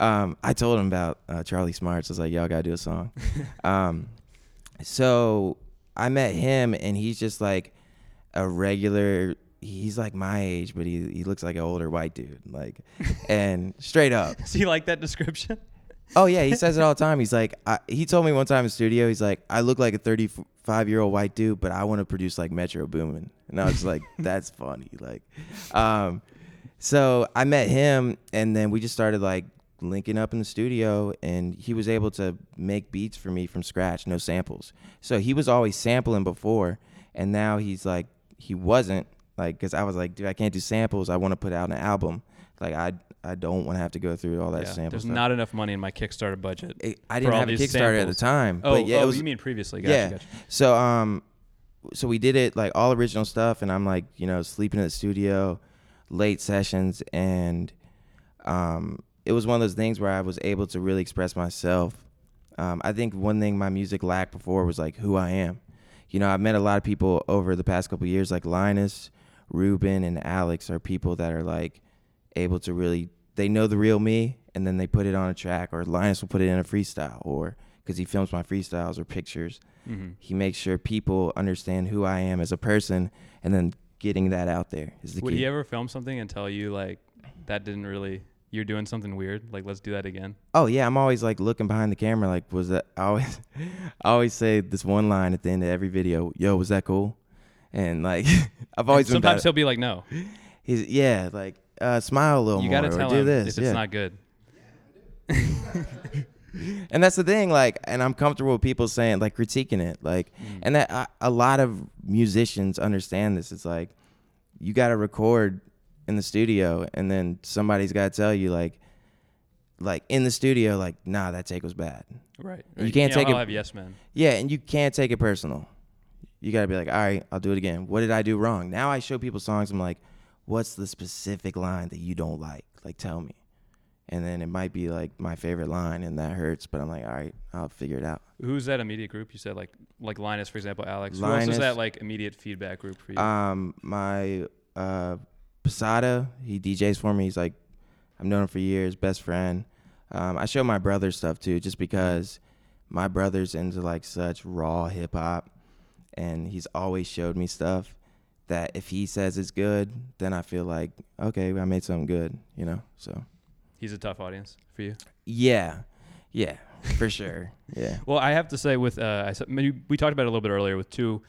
I told him about Charlie Smarts. I was like, y'all got to do a song. So I met him, and he's just like a regular... He's like my age, but he looks like an older white dude, like, and straight up. So you like that description? Oh yeah, he says it all the time. He's like, he told me one time in the studio, he's like, I look like a 35-year-old white dude, but I want to produce like Metro Boomin, and I was like, that's funny, like. So I met him, and then we just started like linking up in the studio, and he was able to make beats for me from scratch, no samples. So he was always sampling before, and now he's like, he wasn't. Like, cause I was like, dude, I can't do samples. I want to put out an album. Like, I don't want to have to go through all that sample there's stuff. Not enough money in my Kickstarter budget. I didn't have a Kickstarter at the time. Oh, but yeah, it was, you mean previously? Gotcha. So, so we did it like all original stuff, and I'm like, you know, sleeping in the studio, late sessions, and it was one of those things where I was able to really express myself. I think one thing my music lacked before was like who I am. You know, I've met a lot of people over the past couple of years, like Linus. Ruben and Alex are people that are like able to really, they know the real me, and then they put it on a track, or Linus will put it in a freestyle, or because he films my freestyles or pictures, he makes sure people understand who I am as a person, and then getting that out there is the key. Would he ever film something and tell you like that didn't really, you're doing something weird, like let's do that again? Oh yeah, I'm always like looking behind the camera, like was that, I always say this one line at the end of every video, yo, was that cool? And like I've always been sometimes he'll be like no. He's like smile a little more. You gotta tell him if it's not good. And that's the thing, like, and I'm comfortable with people saying like critiquing it, like, and that a lot of musicians understand this. It's like you gotta record in the studio, and then somebody's gotta tell you like in the studio, like nah, that take was bad. Right. You can't take it. I'll have yes man. Yeah, and you can't take it personal. You got to be like, all right, I'll do it again. What did I do wrong? Now I show people songs. I'm like, what's the specific line that you don't like? Like, tell me. And then it might be like my favorite line, and that hurts. But I'm like, all right, I'll figure it out. Who's that immediate group? You said like Linus, for example, Alex. Linus, who else is that like immediate feedback group for you? My Posada, he DJs for me. He's like, I've known him for years, best friend. I show my brother stuff too, just because my brother's into like such raw hip hop. And he's always showed me stuff that if he says it's good, then I feel like, okay, I made something good, you know, so. He's a tough audience for you? Yeah, for sure, yeah. Well, I have to say with, we talked about it a little bit earlier with two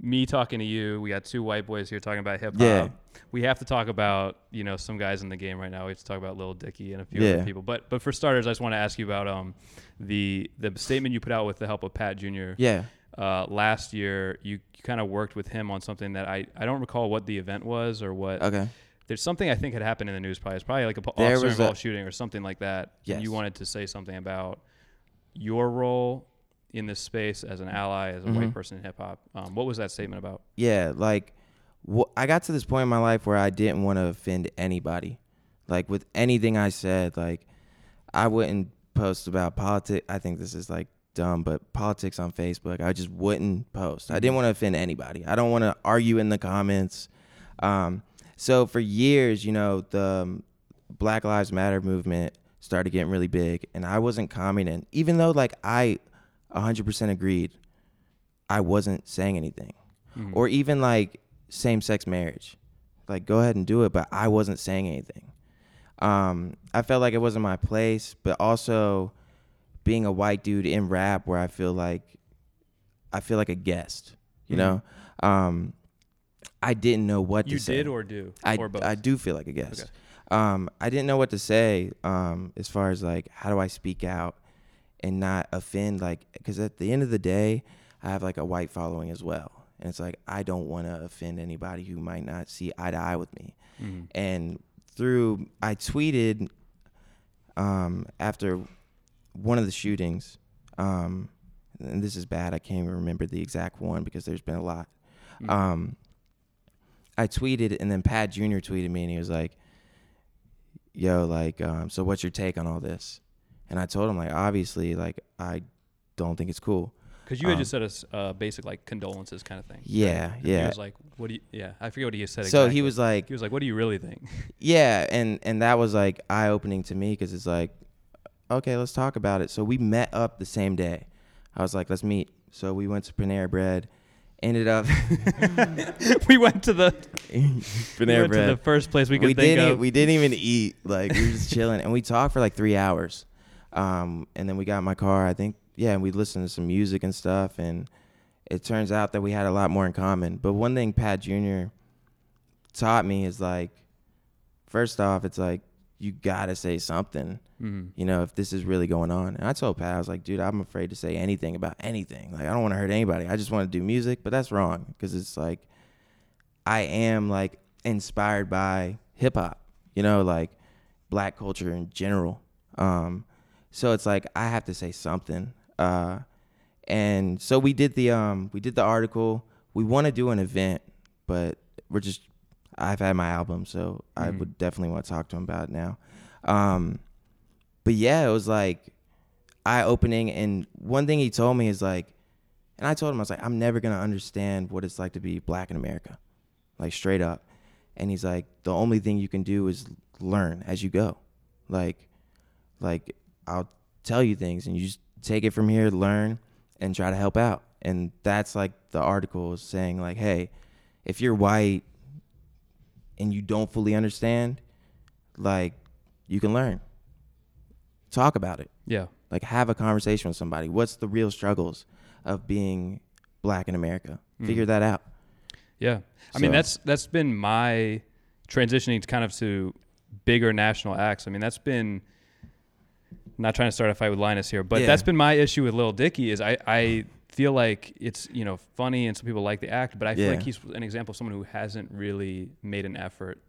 me talking to you, we got two white boys here talking about hip hop. Yeah. We have to talk about, you know, some guys in the game right now. We have to talk about Lil Dicky and a few other people. But for starters, I just want to ask you about the statement you put out with the help of Pat Jr. Yeah. Last year, you kind of worked with him on something that I don't recall what the event was or what. Okay. There's something I think had happened in the news probably. It's probably like an officer-involved shooting or something like that. Yes. You wanted to say something about your role in this space as an ally, as a white person in hip-hop. What was that statement about? Yeah, like, I got to this point in my life where I didn't want to offend anybody. Like, with anything I said, like, I wouldn't post about politics. I think this is, like, dumb, but politics on Facebook, I just wouldn't post. I didn't want to offend anybody. I don't want to argue in the comments. So for years, you know, the Black Lives Matter movement started getting really big, and I wasn't commenting. Even though, like, I 100% agreed, I wasn't saying anything. Or even, like, same-sex marriage. Like, go ahead and do it, but I wasn't saying anything. I felt like it wasn't my place, but also being a white dude in rap where I feel like a guest, you know? I didn't know what to say. You did or do? Or both? I do feel like a guest. Okay. I didn't know what to say as far as, like, how do I speak out and not offend? Like, because at the end of the day, I have, like, a white following as well. And it's like, I don't want to offend anybody who might not see eye to eye with me. And I tweeted after one of the shootings, and this is bad, I can't even remember the exact one because there's been a lot. I tweeted, and then Pat Jr. tweeted me, and he was like, yo, like, so what's your take on all this? And I told him, like, obviously, like, I don't think it's cool. Because you had just said a basic, like, condolences kind of thing. Yeah, right? Yeah. He was like, what do you, I forget what he said exactly. So he was like, what do you really think? Yeah, and that was, like, eye-opening to me because it's like, okay, let's talk about it. So we met up the same day. I was like, let's meet. So we went to Panera Bread. Ended up, we went to the Panera Bread, the first place we could think of. We didn't even eat; like we were just chilling, and we talked for like 3 hours. And then we got in my car, I think, and we listened to some music and stuff. And it turns out that we had a lot more in common. But one thing Pat Jr. taught me is like, first off, it's like you gotta say something. You know, if this is really going on. And I told Pat, I was like, dude, I'm afraid to say anything about anything. Like, I don't want to hurt anybody. I just want to do music. But that's wrong because it's like I am, like, inspired by hip-hop, you know, like Black culture in general. So it's like I have to say something. And so we did the article. We want to do an event, but I've had my album, so I would definitely want to talk to him about it now. But yeah, it was like eye-opening. And one thing he told me is like, and I told him, I was like, I'm never going to understand what it's like to be Black in America, like straight up. And he's like, the only thing you can do is learn as you go. Like I'll tell you things and you just take it from here, learn and try to help out. And that's like the article is saying like, hey, if you're white and you don't fully understand, like you can learn. Talk about it. Yeah. Like have a conversation with somebody. What's the real struggles of being Black in America? Figure that out. Yeah. I mean, that's been my transitioning to kind of to bigger national acts. I mean, that's been, I'm not trying to start a fight with Linus here, but that's been my issue with Lil Dicky is I feel like it's, you know, funny and some people like the act, but I feel like he's an example of someone who hasn't really made an effort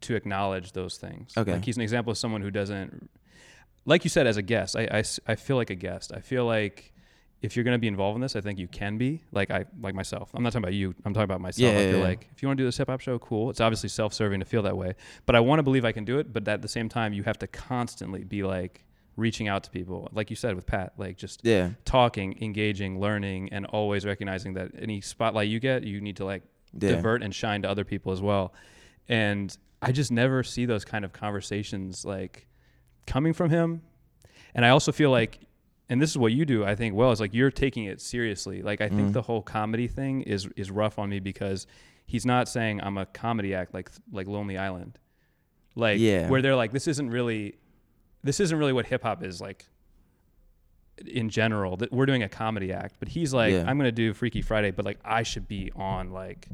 to acknowledge those things. Okay. Like he's an example of someone who doesn't, like you said, as a guest, I feel like a guest. I feel like if you're going to be involved in this, I think you can be. Like myself. I'm not talking about you. I'm talking about myself. I feel like if you want to do this hip-hop show, cool. It's obviously self-serving to feel that way. But I want to believe I can do it. But at the same time, you have to constantly be, like, reaching out to people. Like you said with Pat, like just talking, engaging, learning, and always recognizing that any spotlight you get, you need to, like, divert and shine to other people as well. And I just never see those kind of conversations, like, coming from him. And I also feel like, and this is what you do, I think, well, is like you're taking it seriously. Like I think the whole comedy thing is rough on me because he's not saying I'm a comedy act like Lonely Island, like where they're like, this isn't really what hip hop is like. in general, that we're doing a comedy act, but he's like, I'm going to do Freaky Friday, but like I should be on like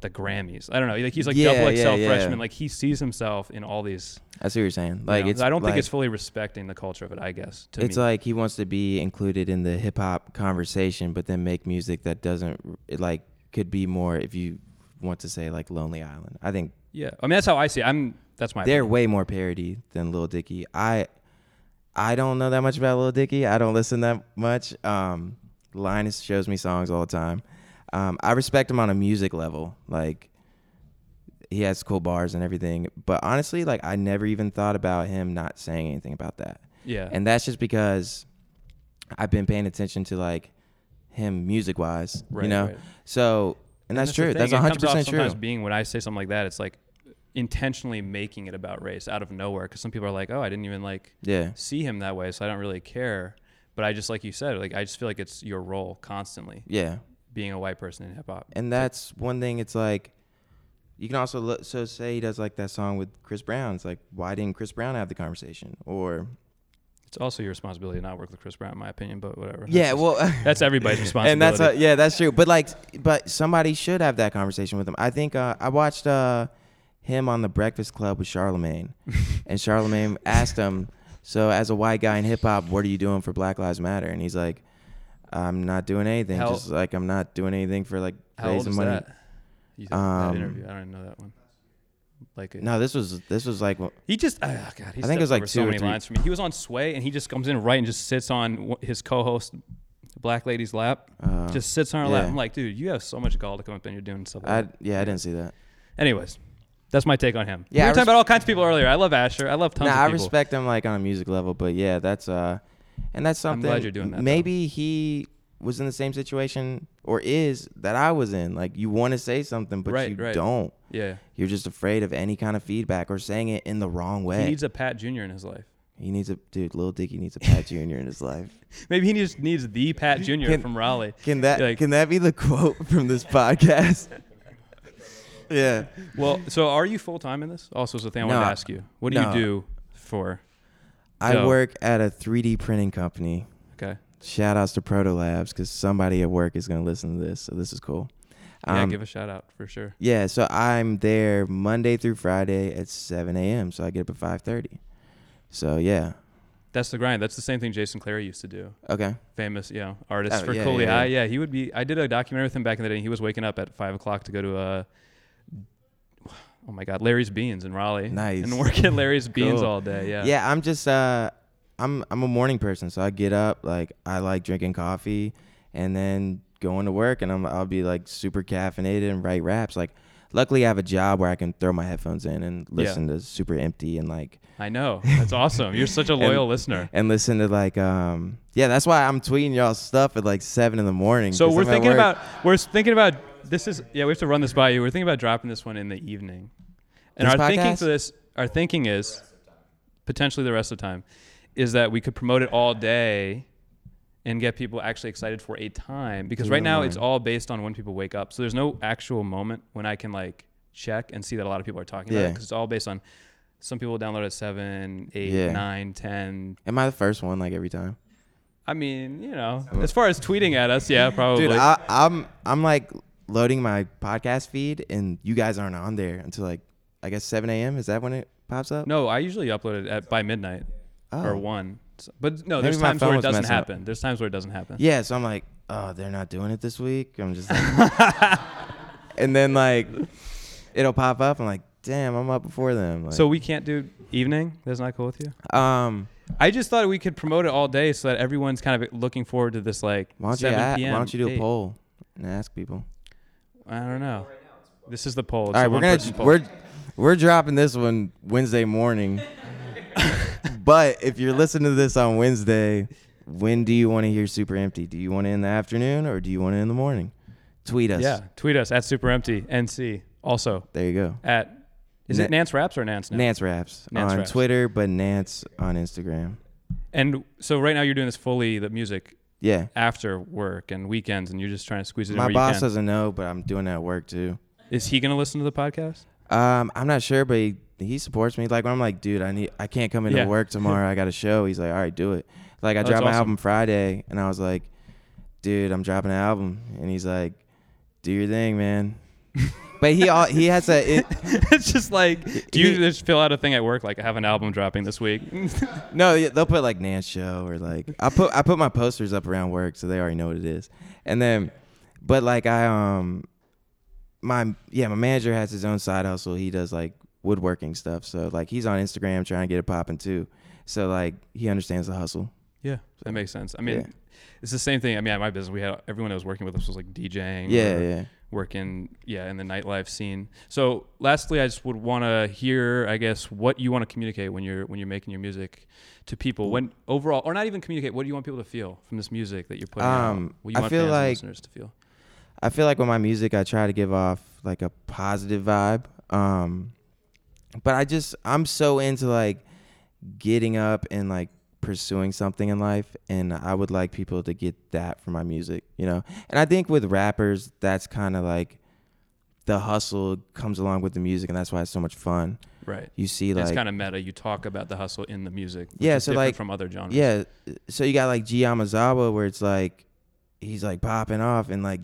the Grammys. I don't know. Like he's like double XL freshman. Like he sees himself in all these. I see what you're saying. Like, you know, it's, I don't think it's fully respecting the culture of it, I guess. It's like he wants to be included in the hip hop conversation, but then make music that doesn't, it like could be more, if you want to say like Lonely Island. I think. Yeah. I mean, that's how I see it. That's my. They're opinion. Way more parody than Lil Dicky. I don't know that much about Lil Dicky. I don't listen that much. Linus shows me songs all the time. I respect him on a music level. Like, he has cool bars and everything. But honestly, like, I never even thought about him not saying anything about that. Yeah. And that's just because I've been paying attention to, like, him music-wise, right, you know? Right. So, and that's true. That's 100% true. Sometimes being, when I say something like that, it's like, intentionally making it about race out of nowhere, because some people are like, oh, I didn't even like see him that way, so I don't really care. But I just, like you said, like I just feel like it's your role constantly, being a white person in hip-hop. And that's one thing. It's like, you can also look, so say he does like that song with Chris Brown, it's like, why didn't Chris Brown have the conversation? Or it's also your responsibility to not work with Chris Brown, in my opinion, but whatever. Yeah, that's, well, that's everybody's responsibility. And that's that's true. But like, but somebody should have that conversation with him. I think I watched him on The Breakfast Club with Charlemagne, and Charlemagne asked him, so as a white guy in hip hop, what are you doing for Black Lives Matter? And he's like, I'm not doing anything. Just like, I'm not doing anything for like raising money. How old is that? That interview, I don't even know that one. Like no, this was like, he just, oh God, he, I think it was like 2 or 3 lines from me. He was on Sway, and he just comes in right and just sits on his co-host Black lady's lap, just sits on her lap. I'm like, dude, you have so much gall to come up and you're doing stuff like that. I didn't see that. Anyways. That's my take on him. Yeah, we were talking about all kinds of people earlier. I love Asher. I love tons of people. I respect him like on a music level, but yeah, that's and that's something. I'm glad you're doing that. Maybe he was in the same situation or is that I was in. Like you want to say something, but you don't. Yeah, you're just afraid of any kind of feedback or saying it in the wrong way. He needs a Pat Jr. in his life. He needs a dude. Lil Dicky needs a Pat Jr. in his life. Maybe he just needs the Pat Jr. from Raleigh. Can that be the quote from this podcast? Yeah. Well, so are you full-time in this? Also, is the thing I wanted to ask you. What do you do for? I work at a 3D printing company. Okay. Shout-outs to Proto Labs, because somebody at work is going to listen to this, so this is cool. Yeah, give a shout-out for sure. Yeah, so I'm there Monday through Friday at 7 a.m., so I get up at 5:30. So, yeah. That's the grind. That's the same thing Jason Clary used to do. Okay. Famous, you know, artist for Kooley High. Yeah, he would be. I did a documentary with him back in the day, and he was waking up at 5 o'clock to go to a... Oh my God, Larry's Beans in Raleigh. Nice. And work at Larry's Beans all day. Yeah. Yeah, I'm just I'm a morning person, so I get up, like I like drinking coffee and then going to work, and I'll be like super caffeinated and write raps. Like luckily I have a job where I can throw my headphones in and listen to Super Empty and like I know. That's awesome. You're such a loyal listener. And listen to like that's why I'm tweeting y'all stuff at like 7 a.m. So we're thinking about this is we have to run this by you. We're thinking about dropping this one in the evening, and this our thinking is potentially the rest of the time is that we could promote it all day and get people actually excited for a time, because right now it's all based on when people wake up, so there's no actual moment when I can like check and see that a lot of people are talking about it, because it's all based on some people download at 7, 8 9, 10. Am I the first one like every time? I mean, you know, as far as tweeting at us, probably. Dude, I'm like loading my podcast feed, and you guys aren't on there until like I guess 7 a.m. Is that when it pops up? No, I usually upload it by midnight or 1. So, but no, there's times where it doesn't happen. There's times where it doesn't happen. Yeah, so I'm like, oh, they're not doing it this week. I'm just like, and then like it'll pop up. I'm like, damn, I'm up before them. Like, so we can't do evening? That's not cool with you? I just thought we could promote it all day so that everyone's kind of looking forward to this like 7 p.m. Why don't you do a poll and ask people? I don't know. This is the poll. It's all right, we're dropping this one Wednesday morning. But if you're listening to this on Wednesday, when do you want to hear Super Empty? Do you want it in the afternoon or do you want it in the morning? Tweet us. Yeah, tweet us at Super Empty NC. Also, there you go. At is it Nance Raps or Nance? Now? Nance Raps on Twitter, but Nance on Instagram. And so right now you're doing this fully the music. Yeah. After work and weekends, and you're just trying to squeeze it in. My boss doesn't know, but I'm doing that at work too. Is he gonna listen to the podcast? I'm not sure, but he supports me. Like when I'm like, dude, I can't come into work tomorrow. I got a show. He's like, all right, do it. Like, I dropped my album Friday, and I was like, dude, I'm dropping an album. And he's like, do your thing, man. But he has a... it's just like, do you just fill out a thing at work, like, I have an album dropping this week? No, they'll put, like, Nance show, or, like... I put my posters up around work, so they already know what it is. And then... But, like, my manager has his own side hustle. He does, like, woodworking stuff. So, like, he's on Instagram trying to get it popping, too. So, like, he understands the hustle. Yeah, that makes sense. I mean, It's the same thing. I mean, at my business, we had everyone that was working with us was, like, DJing. Yeah. Working, in the nightlife scene. So, lastly, I just would want to hear, I guess, what you want to communicate when you're making your music to people. When overall, or not even communicate, what do you want people to feel from this music that you're putting out? What do you want fans and listeners to feel? I feel like with my music, I try to give off like a positive vibe. But I'm so into like getting up and like pursuing something in life. And I would like people to get that from my music, you know? And I think with rappers, that's kind of like the hustle comes along with the music. And that's why it's so much fun. Right. You see, like, it's kind of meta. You talk about the hustle in the music. Yeah. So like from other genres. Yeah. So you got like G. Yamazawa, where it's like, he's like popping off and like,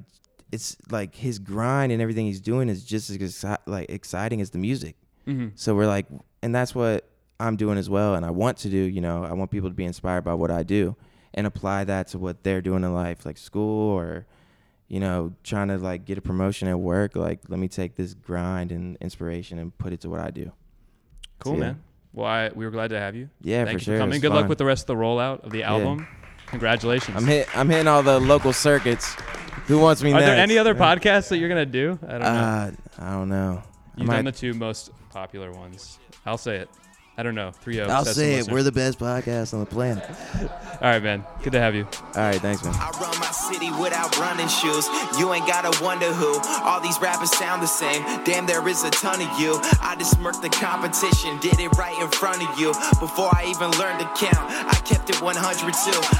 it's like his grind and everything he's doing is just as exciting as the music. Mm-hmm. So we're like, and that's what I'm doing as well. And I want to do, you know, I want people to be inspired by what I do and apply that to what they're doing in life, like school or, you know, trying to like get a promotion at work. Like, let me take this grind and inspiration and put it to what I do. Cool, so, man. Well, we were glad to have you. Yeah, thank you for coming. Good luck with the rest of the rollout of the album. Yeah. Congratulations. I'm hitting all the local circuits. Who wants me next? Are there any other podcasts that you're going to do? I don't know. I don't know. You've done the two most popular ones. I'll say it. I don't know. 3-0. I'll say it. We're the best podcast on the planet. All right, man. Good to have you. All right. Thanks, man. I run my city without running shoes. You ain't got to wonder who. All these rappers sound the same. Damn, there is a ton of you. I just smirked the competition. Did it right in front of you. Before I even learned to count, I kept it 102.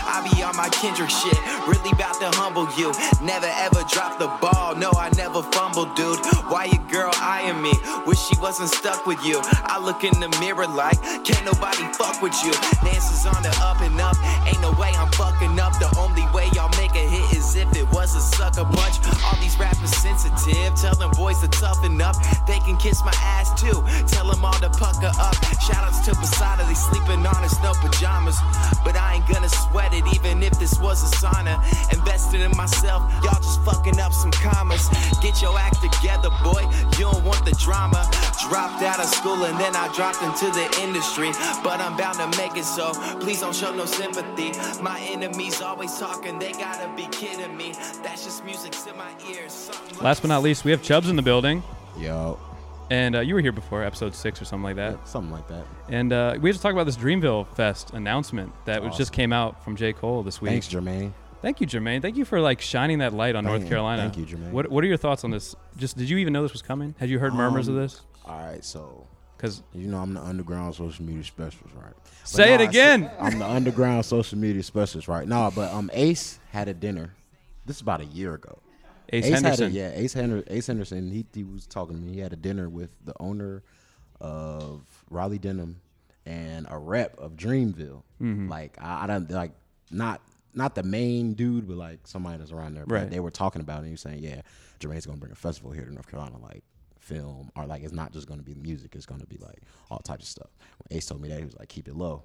I be on my Kendrick shit. Really about to humble you. Never, ever drop the ball. No, I never fumble, dude. Why your girl eyeing me? Wish she wasn't stuck with you. I look in the mirror like, can't nobody fuck with you. Nance is on the up and up. Ain't no way I'm fucking up. The only way y'all make a hit is if it was a sucker punch. All these rappers sensitive. Tell them boys to toughen up. They can kiss my ass too. Tell them all to pucker up. Shoutouts to Posada. They sleeping on us, no pajamas. But I ain't gonna sweat it even if this was a sauna. Invested in myself. Y'all just fucking up some commas. Get your act together, boy. You don't want the drama. Dropped out of school and then I dropped into the industry, but I'm bound to make it, so please don't show no sympathy. My enemies always talking, they gotta be kidding me. That's just music in my ears. Last but not least, we have Chubbs in the building. Yo. And you were here before, episode 6 or something like that. Yeah, something like that. And we have to talk about this Dreamville Fest announcement that just came out from J. Cole this week. Thanks, Jermaine. Thank you, Jermaine. Thank you for like shining that light on North Carolina. Thank you, Jermaine. What are your thoughts on this? Just did you even know this was coming? Had you heard murmurs of this? All right, so... Cause you know I'm the underground social media specialist, right? But say it again. I'm the underground social media specialist, right? No, but Ace had a dinner. This is about a year ago. Ace Henderson. He was talking to me. He had a dinner with the owner of Raleigh Denham and a rep of Dreamville. Mm-hmm. Like I don't like not the main dude, but like somebody that's around there. Right. But they were talking about it. And he was saying, "Yeah, Jermaine's gonna bring a festival here to North Carolina." Like. Film or like it's not just going to be music, it's going to be like all types of stuff. When Ace told me that, he was like, keep it low.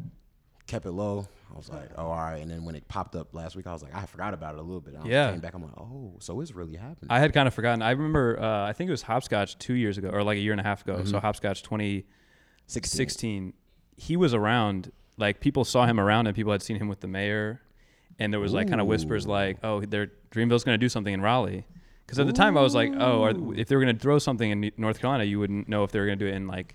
I was like, oh, all right. And then when it popped up last week, I was like, I forgot about it a little bit. And I came back, I'm like, oh, so it's really happening. I had kind of forgotten. I remember I think it was Hopscotch 2 years ago or like a year and a half ago. Mm-hmm. So Hopscotch 2016, he was around, like people saw him around and people had seen him with the mayor, and there was like kind of whispers like, oh, Dreamville's going to do something in Raleigh. Because at the time I was like, if they were going to throw something in North Carolina, you wouldn't know if they were going to do it in like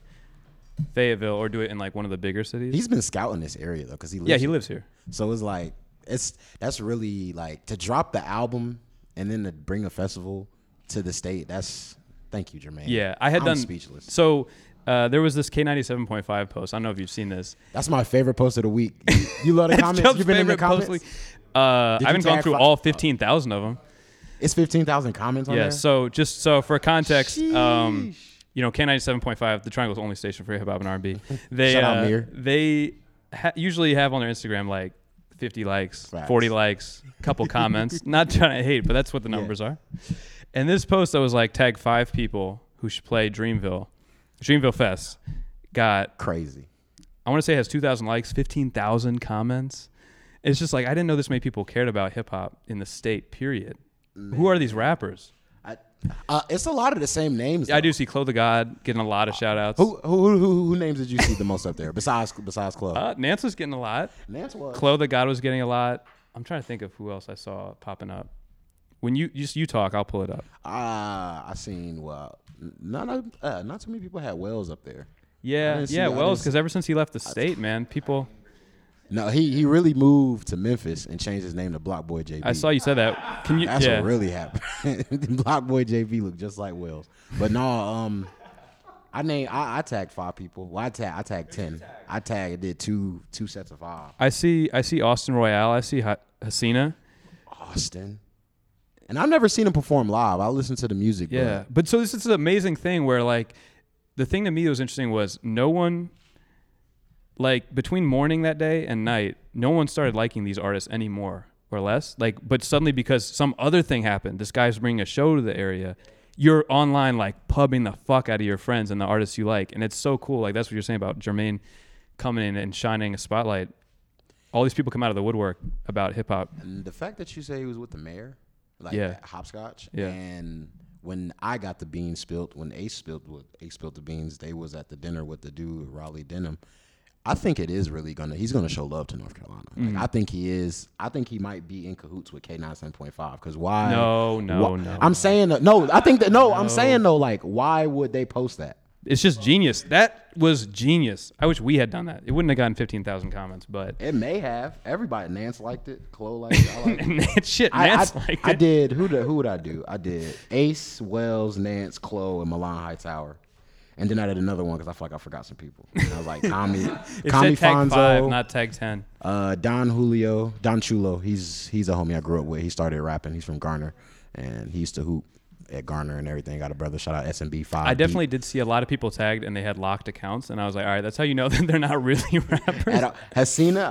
Fayetteville or do it in like one of the bigger cities. He's been scouting this area though, because he lives here. So it's like that's really like to drop the album and then to bring a festival to the state. That's thank you, Jermaine. Yeah, I'm speechless. So. There was this K97.5 post. I don't know if you've seen this. That's my favorite post of the week. You love the comments. You've been in the comments. I've been going through all 15,000 of them. It's 15,000 comments on there? Yeah, so just so for context, you know, K97.5, the Triangle's only station for hip hop and R&B. They usually have on their Instagram like 50 likes, Facts. 40 likes, couple comments. Not trying to hate, but that's what the numbers are. And this post that was like, tag 5 people who should play Dreamville Fest, got crazy. I want to say it has 2,000 likes, 15,000 comments. It's just like, I didn't know this many people cared about hip hop in the state, period. Man. Who are these rappers? It's a lot of the same names. Though. I do see Chloe the God getting a lot of shout outs. Who names did you see the most up there besides Chloe? Nance was getting a lot. Chloe the God was getting a lot. I'm trying to think of who else I saw popping up. When you talk, I'll pull it up. I seen not too many people had Wells up there. Yeah, Wells, because ever since he left the state, man, people. No, he really moved to Memphis and changed his name to Block Boy JV. I saw you said that. That's what really happened. Block Boy JV looked just like Wells, but no. I tagged 5 people. Well, I tagged 10. I did two sets of 5. I see Austin Royale. I see Hasina. Austin. And I've never seen him perform live. I listen to the music. Yeah, but so this is an amazing thing where, like, the thing to me that was interesting was no one, like, between morning that day and night, no one started liking these artists any more or less. Like, but suddenly because some other thing happened, this guy's bringing a show to the area, you're online, like, pubbing the fuck out of your friends and the artists you like. And it's so cool. Like, that's what you're saying about Jermaine coming in and shining a spotlight. All these people come out of the woodwork about hip-hop. And the fact that you say he was with the mayor. Like Hopscotch. Yeah. And when I got the beans spilled, when Ace spilled the beans, they was at the dinner with the dude, Raleigh Denham. I think it is really he's going to show love to North Carolina. Mm-hmm. Like, I think he is. I think he might be in cahoots with K9 10.5 because why? No. I'm saying though, like, why would they post that? It's just genius. That was genius. I wish we had done that. It wouldn't have gotten 15,000 comments, but it may have. Everybody, Nance liked it. Chloe liked it. I liked it. Shit, Nance liked it. I did. Who would I do? I did Ace, Wells, Nance, Chloe, and Milan Hightower. And then I did another one because I feel like I forgot some people. And I was like, Tommy Fonzo. Tag 5, not tag 10. Don Julio, Don Chulo. He's a homie I grew up with. He started rapping. He's from Garner, and he used to hoop at Garner and everything. Got a brother, shout out SMB5. I definitely did see a lot of people tagged and they had locked accounts, and I was like, all right, that's how you know that they're not really rappers. Hasina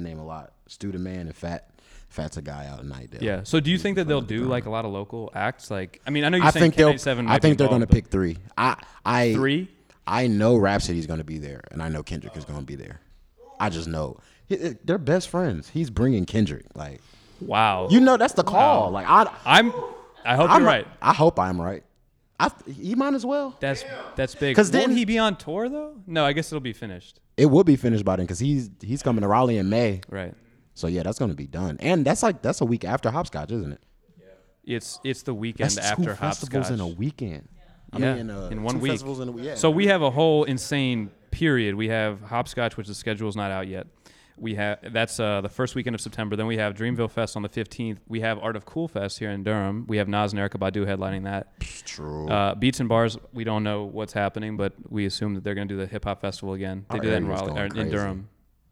name a lot. Student Man and Fat's a guy out at night there. Yeah. So do you think that they'll do like a lot of local acts? Like, I mean, I know you're saying K97. I think they're going to pick 3. Three? I know Rhapsody's going to be there, and I know Kendrick is going to be there. I just know they're best friends. He's bringing Kendrick. Like, wow, you know that's the call. Wow. Like I hope you're right. I hope I'm right. He might as well. That's big. Because then he be on tour though. No, I guess it'll be finished. It will be finished by then because he's coming to Raleigh in May. Right. So yeah, that's gonna be done, and that's a week after Hopscotch, isn't it? Yeah. It's the weekend that's after 2 Hopscotch. In a weekend. Yeah. In 1 week. So we have a whole insane period. We have Hopscotch, which the schedule's not out yet. That's the first weekend of September. Then we have Dreamville Fest on the 15th. We have Art of Cool Fest here in Durham. We have Nas and Erykah Badu headlining that. True. Beats and Bars. We don't know what's happening, but we assume that they're going to do the hip hop festival again. They do that in Raleigh, or in Durham.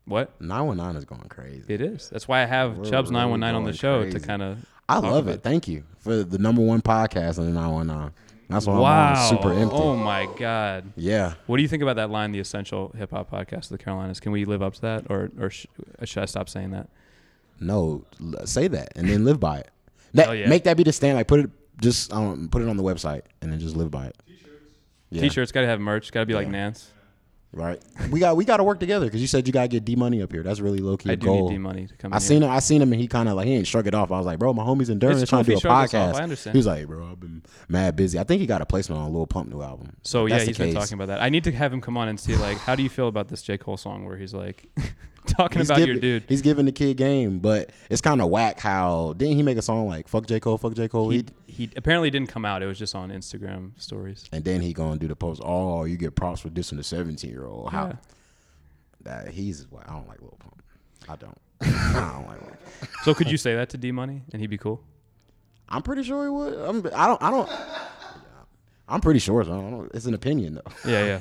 What? 919 is going crazy. It is. That's why I have Chubbs 919 on the show to kind of. I love it. Thank you for the #1 podcast on the 919. That's why I'm super empty. Oh my God. Yeah. What do you think about that line, the essential hip hop podcast of the Carolinas? Can we live up to that, or should I stop saying that? No, say that and then live by it. Make that be the stand. Like, put it on the website and then just live by it. T-shirts. Yeah. T-shirts gotta have merch. Gotta be like Nance. Right. We got to work together because you said you got to get D-Money up here. That's really low-key a goal. I do need D-Money to come in. I seen him and he kind of like, he ain't shrug it off. I was like, bro, my homie's in Durham trying to do a podcast. I understand. He was like, bro, I've been mad busy. I think he got a placement on a Lil Pump new album. So yeah, he's been talking about that. I need to have him come on and see, like, how do you feel about this J. Cole song where he's like talking about your dude. He's giving the kid game, but it's kind of whack how, didn't he make a song like, fuck J. Cole, fuck J. Cole? He apparently didn't come out. It was just on Instagram stories. And then he going to do the post, oh, you get props for dissing the 17-year-old. How? Yeah. I don't like Lil Pump. I don't like Lil Pump. So could you say that to D-Money and he'd be cool? I'm pretty sure he would. I'm pretty sure. So I don't know. It's an opinion though. Yeah,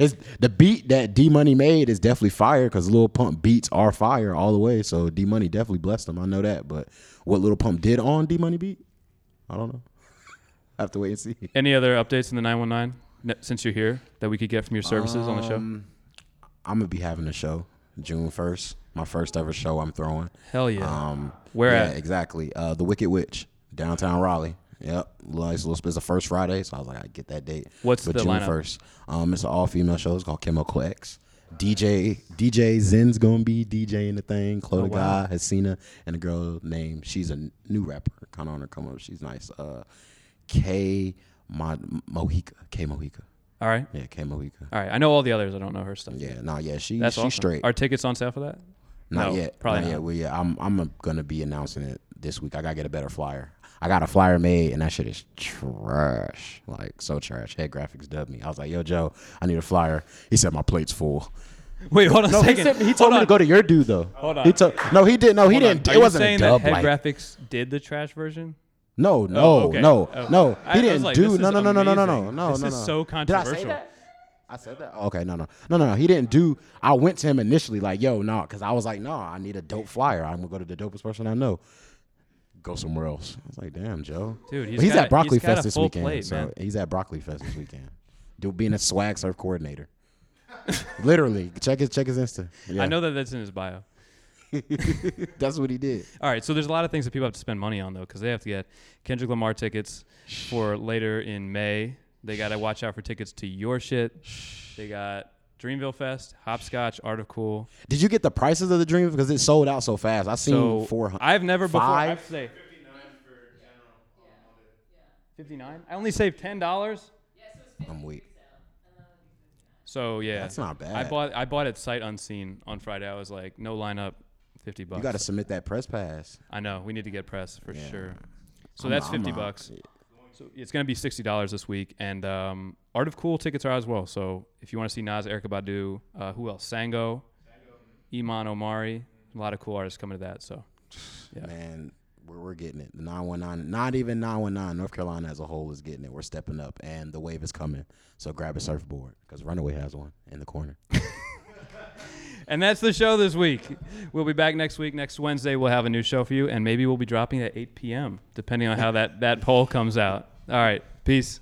yeah. The beat that D-Money made is definitely fire because Lil Pump beats are fire all the way. So D-Money definitely blessed him. I know that. But what Lil Pump did on D-Money beat, I don't know. I have to wait and see. Any other updates in the 919 since you're here that we could get from your services on the show? I'm going to be having a show June 1st. My first ever show I'm throwing. Hell yeah. Where at? Yeah, exactly. The Wicked Witch, downtown Raleigh. Yep. Nice little, it's the first Friday, so I was like, I get that date. What's the June lineup? 1st. It's an all-female show. It's called Chemical X. DJ Zen's going to be DJing the thing. Chloe Guy, Hasina, and a girl named, she's a new rapper, kind of on her come up. She's nice. K Mohica. All right. Yeah, K Mohica. All right. I know all the others. I don't know her stuff. Yeah, she's awesome. Straight. Are tickets on sale for that? Not yet. Probably not. Well, yeah, I'm going to be announcing it this week. I got to get a better flyer. I got a flyer made, and that shit is trash. Like, so trash. Head Graphics dubbed me. I was like, yo, Joe, I need a flyer. He said, my plate's full. Wait, hold on a second. He told me to go to your dude, though. Hold on. He didn't. It wasn't a dub. Are you saying that Head Graphics did the trash version? No. He didn't do. No. This is so controversial. Did I say that? I said that. Okay, no. He didn't do. I went to him initially like, yo, no, because I was like, no, I need a dope flyer. I'm gonna go to the dopest person I know. Go somewhere else. I was like, damn, Joe. Dude, he's at Broccoli Fest this weekend. He's at Broccoli Fest this weekend. Dude, being a swag surf coordinator. Literally, check his Insta. Yeah. I know that's in his bio. That's what he did. All right, so there's a lot of things that people have to spend money on, though, because they have to get Kendrick Lamar tickets for later in May. They got to watch out for tickets to your shit. They got Dreamville Fest, Hopscotch, Art of Cool. Did you get the prices of the Dreamville? Because it sold out so fast. I've seen 400. I've never before. I have to say. 59? I only saved $10. I'm weak. So, yeah. That's not bad. I bought it sight unseen on Friday. I was like, no lineup, $50. You got to submit that press pass. I know. We need to get press for sure. So that's $50. So it's going to be $60 this week, and Art of Cool tickets are out as well. So if you want to see Nas, Erykah Badu, who else? Sango, Iman Omari, a lot of cool artists coming to that. So, yeah. Man, we're getting it. The 919, not even 919, North Carolina as a whole is getting it. We're stepping up, and the wave is coming. So grab a surfboard because Runaway has one in the corner. And that's the show this week. We'll be back next week. Next Wednesday, we'll have a new show for you, and maybe we'll be dropping at 8 p.m., depending on how that poll comes out. All right. Peace.